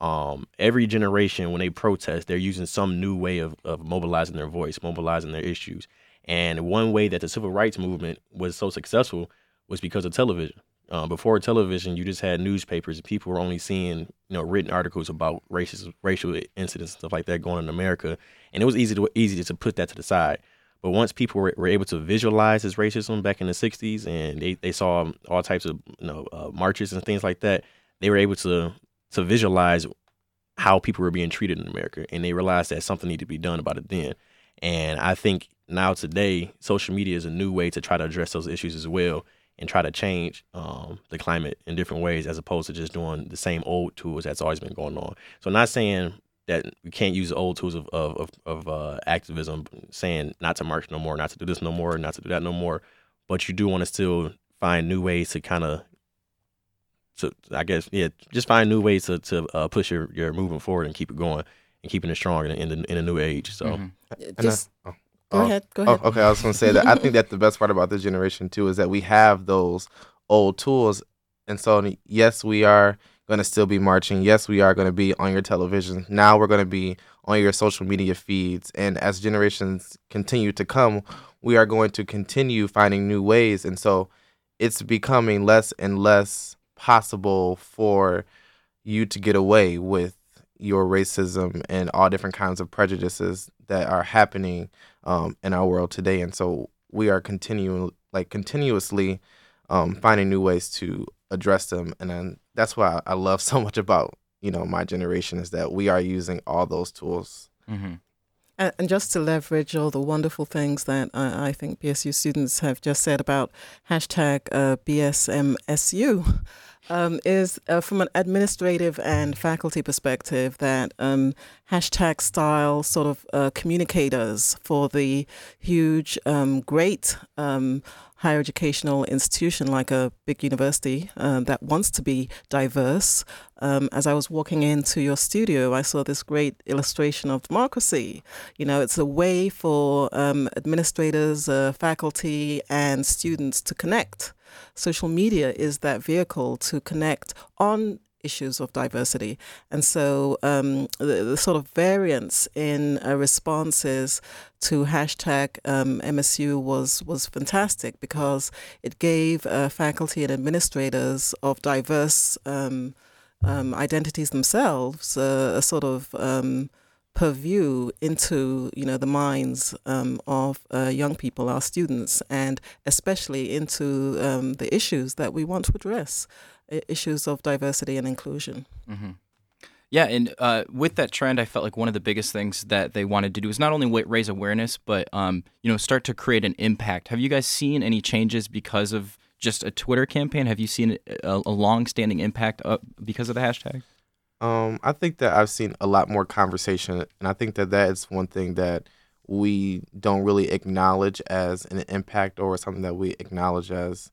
Um, every generation, when they protest, they're using some new way of, of mobilizing their voice, mobilizing their issues. And one way that the civil rights movement was so successful was because of television. Uh, before television, you just had newspapers, and people were only seeing, you know, written articles about racist, racial incidents and stuff like that going on in America. And it was easy to easy to put that to the side. But once people were, were able to visualize this racism back in the sixties, and they, they saw all types of, you know, uh, marches and things like that, they were able to to visualize how people were being treated in America. And they realized that something needed to be done about it then. And I think now today, social media is a new way to try to address those issues as well, and try to change um, the climate in different ways, as opposed to just doing the same old tools that's always been going on. So not saying that we can't use the old tools of of, of uh, activism, saying not to march no more, not to do this no more, not to do that no more. But you do want to still find new ways to kind of, to I guess, yeah, just find new ways to, to uh, push your, your movement forward and keep it going and keeping it strong in, in, the, in a new age. So mm-hmm. just, I, oh, go oh, ahead, go ahead. Oh, okay, I was going to say that I think that the best part about this generation, too, is that we have those old tools. And so, yes, we are going to still be marching. Yes, we are going to be on your television. Now we're going to be on your social media feeds. And as generations continue to come, we are going to continue finding new ways. And so it's becoming less and less possible for you to get away with your racism and all different kinds of prejudices that are happening um, in our world today. And so we are continuing, like continuously um, finding new ways to address them. And then that's why I love so much about, you know, my generation, is that we are using all those tools. Mm-hmm. And, and just to leverage all the wonderful things that uh, I think B S U students have just said about hashtag uh, B S M S U, um, is uh, from an administrative and faculty perspective that um, hashtag style sort of uh, communicators for the huge, um, great um, higher educational institution like a big university uh, that wants to be diverse. Um, as I was walking into your studio, I saw this great illustration of democracy. You know, it's a way for um, administrators, uh, faculty, and students to connect. Social media is that vehicle to connect on issues of diversity. And so um, the, the sort of variance in uh, responses to hashtag um, M S U was, was fantastic because it gave uh, faculty and administrators of diverse um, um, identities themselves uh, a sort of um, purview into, you know, the minds um, of uh, young people, our students, and especially into um, the issues that we want to address. Issues of diversity and inclusion. Mm-hmm. Yeah, and uh, with that trend, I felt like one of the biggest things that they wanted to do is not only raise awareness, but um, you know, start to create an impact. Have you guys seen any changes because of just a Twitter campaign? Have you seen a, a long-standing impact uh, because of the hashtag? Um, I think that I've seen a lot more conversation, and I think that that is one thing that we don't really acknowledge as an impact or something that we acknowledge as,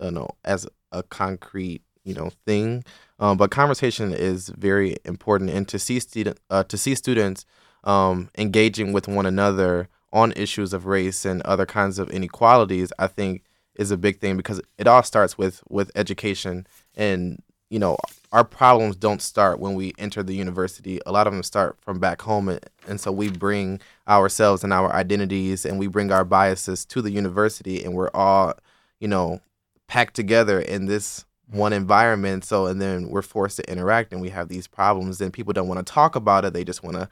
you know, as a concrete, you know, thing. Um, but conversation is very important, and to see student uh, to see students um, engaging with one another on issues of race and other kinds of inequalities, I think, is a big thing because it all starts with with education. And you know, our problems don't start when we enter the university. A lot of them start from back home, and, and so we bring ourselves and our identities, and we bring our biases to the university, and we're all, you know, packed together in this one environment. So, and then we're forced to interact and we have these problems, and people don't want to talk about it. They just want to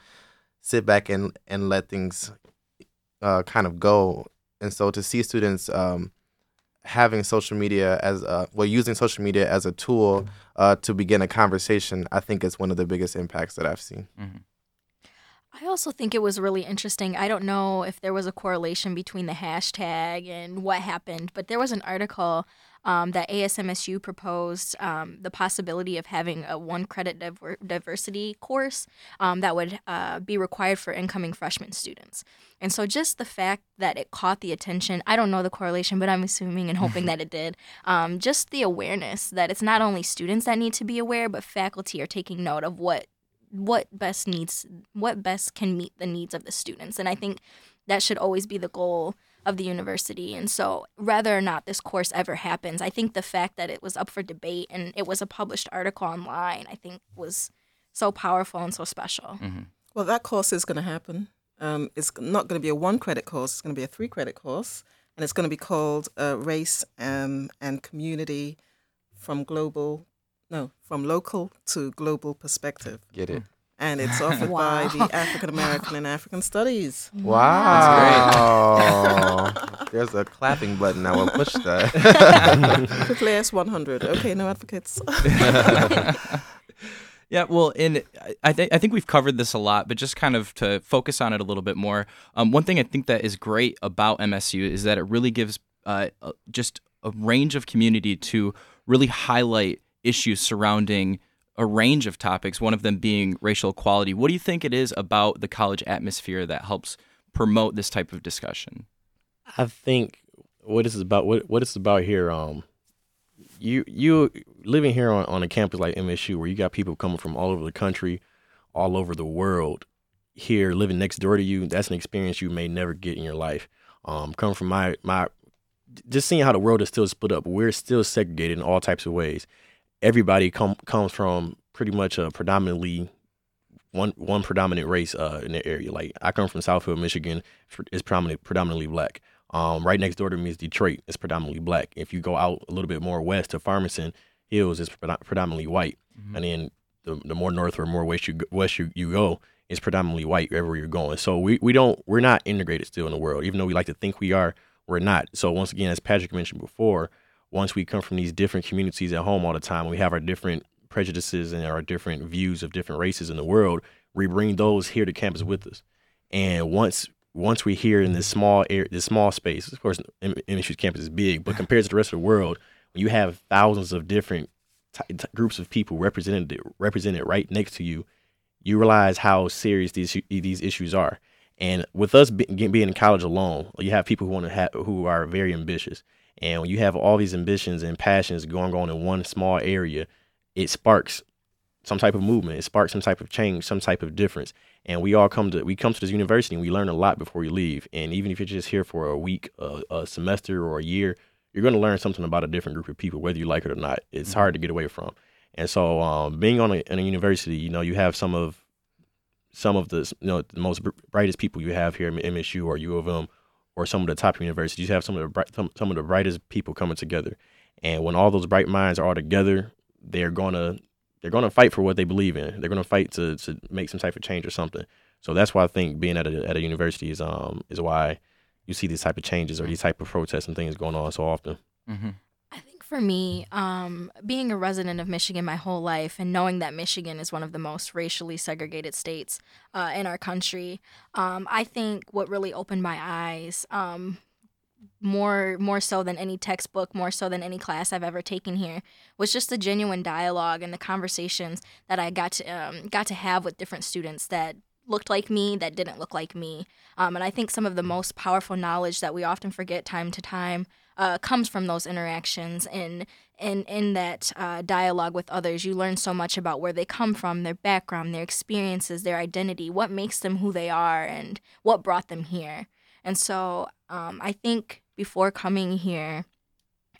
sit back and, and let things uh, kind of go. And so to see students um, having social media as a, well, using social media as a tool uh, to begin a conversation, I think is one of the biggest impacts that I've seen. Mm-hmm. I also think it was really interesting. I don't know if there was a correlation between the hashtag and what happened, but there was an article Um, that A S M S U proposed um, the possibility of having a one-credit diver- diversity course um, that would uh, be required for incoming freshman students. And so just the fact that it caught the attention, I don't know the correlation, but I'm assuming and hoping that it did, um, just the awareness that it's not only students that need to be aware, but faculty are taking note of what what best needs, what best can meet the needs of the students. And I think that should always be the goal of the university. And so whether or not this course ever happens, I think the fact that it was up for debate and it was a published article online, I think was so powerful and so special. Mm-hmm. Well, that course is going to happen. Um, it's not going to be a one credit course. It's going to be a three credit course. And it's going to be called uh, Race um, and Community from Global, no, from Local to Global Perspective. Get it. And it's offered wow. by the African American and African Studies. Wow. That's great. There's a clapping button. I will push that. Quickly S one hundred. Okay, no advocates. Yeah, well, and I, th- I think we've covered this a lot, but just kind of to focus on it a little bit more. Um, one thing I think that is great about M S U is that it really gives uh, just a range of community to really highlight issues surrounding a range of topics, one of them being racial equality. What do you think it is about the college atmosphere that helps promote this type of discussion? I think what it's about, what, what it's about here, um, you you living here on, on a campus like M S U, where you got people coming from all over the country, all over the world, here living next door to you, that's an experience you may never get in your life. Um, coming from my, my, just seeing how the world is still split up, we're still segregated in all types of ways. Everybody com- comes from pretty much a predominantly one one predominant race uh, in the area. Like I come from Southfield, Michigan. It's predominantly predominantly black. Um, right next door to me is Detroit. It's predominantly black. If you go out a little bit more west to Farmington Hills, it's pre- predominantly white. Mm-hmm. And then the, the more north or more west you go, west you, you go, it's predominantly white wherever you're going. So we, we don't we're not integrated still in the world, even though we like to think we are. We're not. So once again, as Patrick mentioned before, once we come from these different communities at home all the time, we have our different prejudices and our different views of different races in the world. We bring those here to campus with us. And once once we hear in this small air, this small space, of course, M S U's campus is big, but compared to the rest of the world, when you have thousands of different t- t- groups of people represented represented right next to you, you realize how serious these these issues are. And with us be, being in college alone, you have people who want to have, who are very ambitious. And when you have all these ambitions and passions going on in one small area, it sparks some type of movement. It sparks some type of change, some type of difference. And we all come to we come to this university and we learn a lot before we leave. And even if you're just here for a week, a, a semester, or a year, you're going to learn something about a different group of people, whether you like it or not. It's mm-hmm. hard to get away from. And so, um, being on a, in a university, you know, you have some of some of the you know the most brightest people you have here at M S U or U of M, or some of the top universities. You have some of the bright, some, some of the brightest people coming together. And when all those bright minds are all together, they're gonna they're gonna fight for what they believe in. They're gonna fight to to make some type of change or something. So that's why I think being at a at a university is um is why you see these type of changes or these type of protests and things going on so often. Mm-hmm. I think for me, um, being a resident of Michigan my whole life and knowing that Michigan is one of the most racially segregated states uh, in our country, um, I think what really opened my eyes, um, more more so than any textbook, more so than any class I've ever taken here, was just the genuine dialogue and the conversations that I got to um, got to have with different students that looked like me, that didn't look like me. Um, and I think some of the most powerful knowledge that we often forget time to time uh, comes from those interactions. And in, in that uh, dialogue with others, you learn so much about where they come from, their background, their experiences, their identity, what makes them who they are, and what brought them here. And so um, I think before coming here,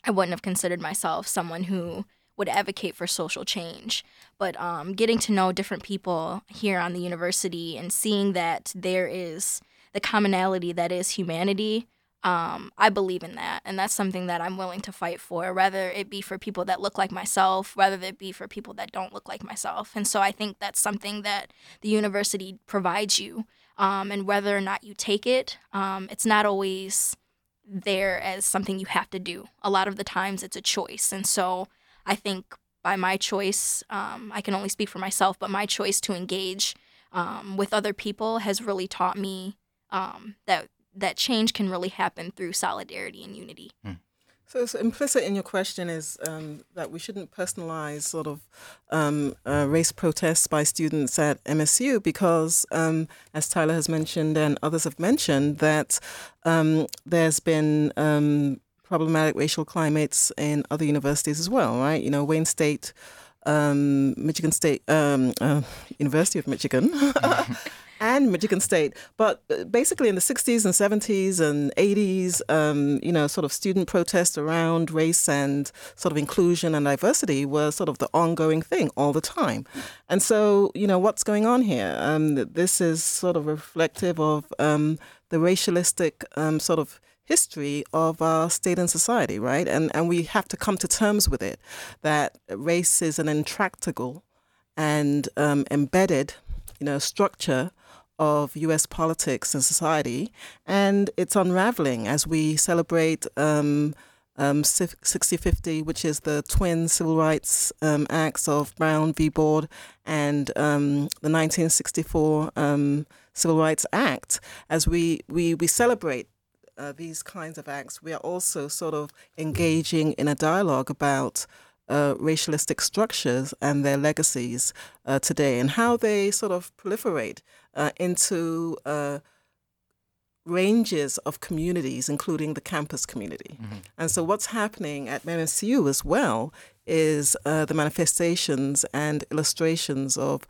I wouldn't have considered myself someone who would advocate for social change. But um, getting to know different people here on the university and seeing that there is the commonality that is humanity, um, I believe in that. And that's something that I'm willing to fight for, whether it be for people that look like myself, whether it be for people that don't look like myself. And so I think that's something that the university provides you. Um, and whether or not you take it, um, it's not always there as something you have to do. A lot of the times it's a choice. And so I think by my choice, um, I can only speak for myself, but my choice to engage um, with other people has really taught me um, that that change can really happen through solidarity and unity. Mm. So, so implicit in your question is um, that we shouldn't personalize sort of um, uh, race protests by students at M S U because, um, as Tyler has mentioned and others have mentioned, that um, there's been Um, problematic racial climates in other universities as well, right? You know, Wayne State, um, Michigan State, um, uh, University of Michigan, and Michigan State. But basically in the sixties and seventies and eighties, um, you know, sort of student protests around race and sort of inclusion and diversity were sort of the ongoing thing all the time. And so, you know, what's going on here? Um, this is sort of reflective of um, the racialistic um, sort of history of our state and society, right? And and we have to come to terms with it, that race is an intractable and um, embedded, you know, structure of U S politics and society, and it's unraveling as we celebrate um, um, sixty fifty, which is the twin civil rights um, acts of Brown v. Board and um, the nineteen sixty-four um, Civil Rights Act. As we, we, we celebrate Uh, these kinds of acts, we are also sort of engaging in a dialogue about uh, racialistic structures and their legacies uh, today and how they sort of proliferate uh, into uh, ranges of communities, including the campus community. Mm-hmm. And so what's happening at M S U as well is uh, the manifestations and illustrations of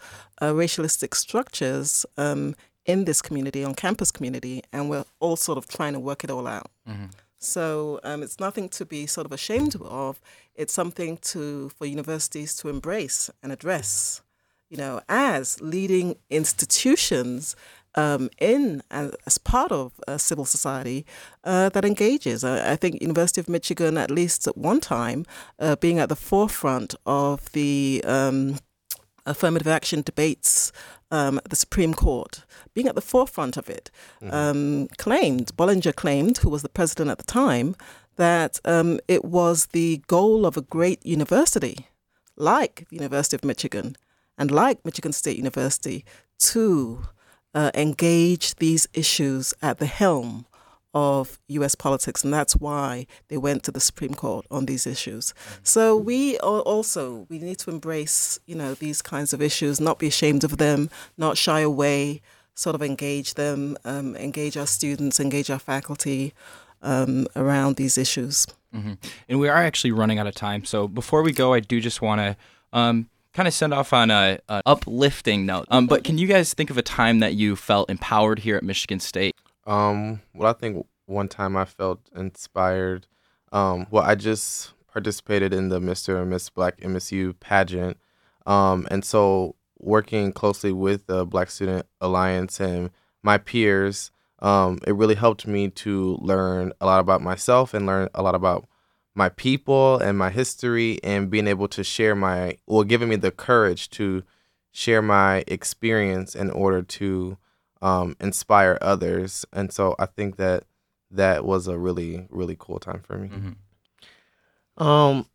uh, racialistic structures um in this community, on campus community, and we're all sort of trying to work it all out. Mm-hmm. So um, it's nothing to be sort of ashamed of. It's something to for universities to embrace and address, you know, as leading institutions um, in as, as part of a civil society uh, that engages. I, I think University of Michigan, at least at one time, uh, being at the forefront of the um, affirmative action debates Um, the Supreme Court, being at the forefront of it, mm-hmm. um, claimed, Bollinger claimed, who was the president at the time, that um, it was the goal of a great university, like the University of Michigan and like Michigan State University, to uh, engage these issues at the helm of U S politics, and that's why they went to the Supreme Court on these issues. So we are also, we need to embrace, you know, these kinds of issues, not be ashamed of them, not shy away, sort of engage them, um, engage our students, engage our faculty um, around these issues. Mm-hmm. And we are actually running out of time. So before we go, I do just want to um, kind of send off on a, a uplifting note. Um, but can you guys think of a time that you felt empowered here at Michigan State? Um, well, I think one time I felt inspired. Um, well, I just participated in the Mister and Miss Black M S U pageant. Um, and so working closely with the Black Student Alliance and my peers, um, it really helped me to learn a lot about myself and learn a lot about my people and my history, and being able to share my, well, giving me the courage to share my experience in order to Um, inspire others. And so I think that that was a really, really cool time for me. Mm-hmm. Um,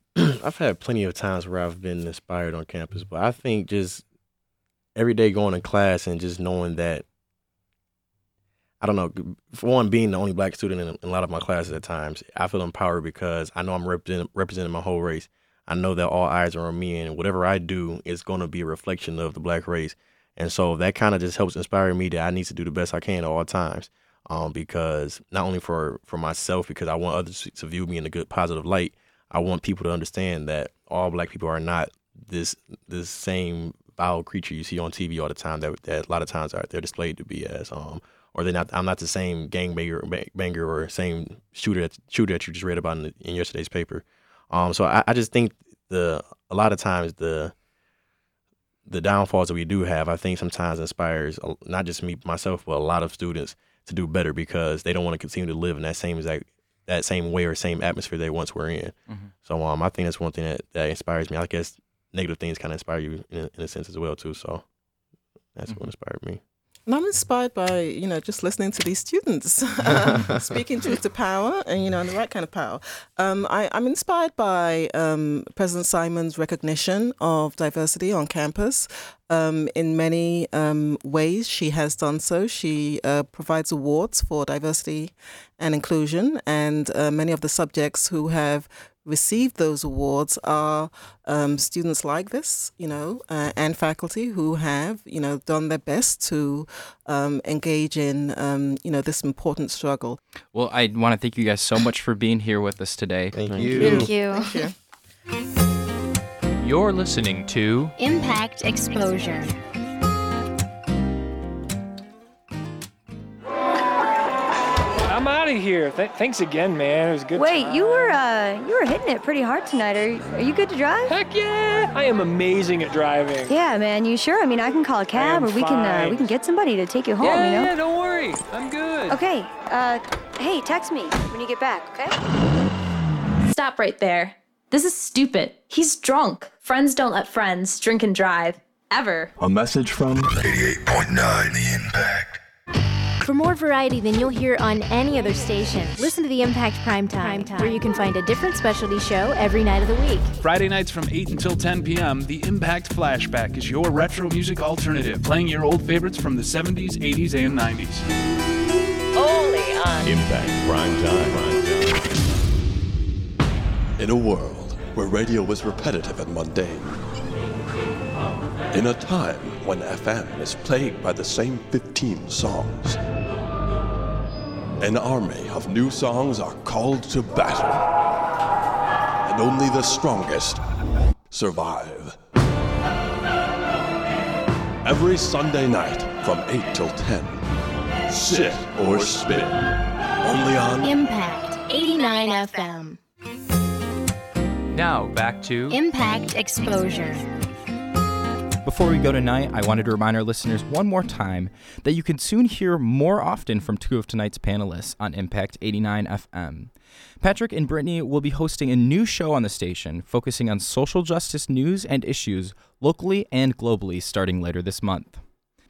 I've had plenty of times where I've been inspired on campus, but I think just every day going to class and just knowing that, I don't know, for one, being the only Black student in a, in a lot of my classes at times, I feel empowered because I know I'm represent, representing my whole race. I know that all eyes are on me, and whatever I do is going to be a reflection of the Black race. And so that kind of just helps inspire me that I need to do the best I can at all times, um, because not only for, for myself, because I want others to view me in a good, positive light. I want people to understand that all Black people are not this this same vile creature you see on T V all the time that, that a lot of times are they're displayed to be as, um, or they're not. I'm not the same gangbanger banger or same shooter that, shooter that you just read about in, the, in yesterday's paper. Um, so I, I just think the a lot of times the. the downfalls that we do have, I think sometimes inspires not just me, myself, but a lot of students to do better because they don't want to continue to live in that same exact, that same way or same atmosphere they once were in. Mm-hmm. So um, I think that's one thing that, that inspires me. I guess negative things kind of inspire you in, in a sense as well too. So that's mm-hmm. what inspired me. And I'm inspired by, you know, just listening to these students, um, speaking truth to power and, you know, and the right kind of power. Um, I, I'm inspired by um, President Simon's recognition of diversity on campus. Um, in many um, ways, she has done so. She uh, provides awards for diversity and inclusion, and uh, many of the subjects who have received those awards are um, students like this, you know, uh, and faculty who have, you know, done their best to um, engage in, um, you know, this important struggle. Well, I want to thank you guys so much for being here with us today. Thank, thank you. you. Thank you. Thank you. You're listening to Impact Exposure. I'm out of here. Th- thanks again, man. It was a good Wait, time. you were uh, you were hitting it pretty hard tonight. Are you, are you good to drive? Heck yeah! I am amazing at driving. Yeah, man. You sure? I mean, I can call a cab, or we fine. can uh, we can get somebody to take you home. Yeah, you know? yeah. Don't worry. I'm good. Okay. Uh, hey, text me when you get back. Okay. Stop right there. This is stupid. He's drunk. Friends don't let friends drink and drive ever. A message from eighty-eight point nine The Impact. For more variety than you'll hear on any other station, listen to the Impact Primetime, Primetime, where you can find a different specialty show every night of the week. Friday nights from eight until ten p.m., the Impact Flashback is your retro music alternative, playing your old favorites from the seventies, eighties, and nineties. Only on Impact Primetime. In a world where radio was repetitive and mundane, in a time when F M is plagued by the same fifteen songs, an army of new songs are called to battle, and only the strongest survive. Every Sunday night from eight till ten, sit or spin, only on Impact eighty-nine F M. Now back to Impact Exposure. Before we go tonight, I wanted to remind our listeners one more time that you can soon hear more often from two of tonight's panelists on Impact eighty-nine F M. Patrick and Brittany will be hosting a new show on the station focusing on social justice news and issues locally and globally starting later this month.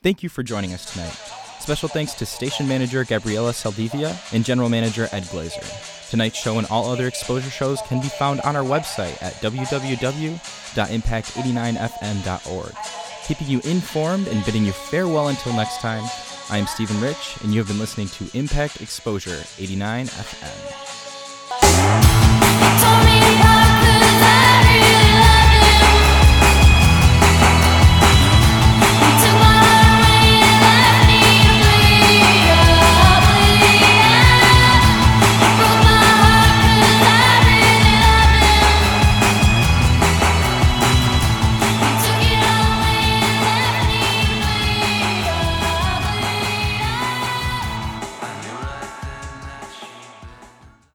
Thank you for joining us tonight. Special thanks to Station Manager Gabriela Saldivia and General Manager Ed Glazer. Tonight's show and all other exposure shows can be found on our website at w w w dot impact eighty-nine f m dot org. Keeping you informed and bidding you farewell until next time, I'm Stephen Rich, and you have been listening to Impact Exposure eighty-nine F M.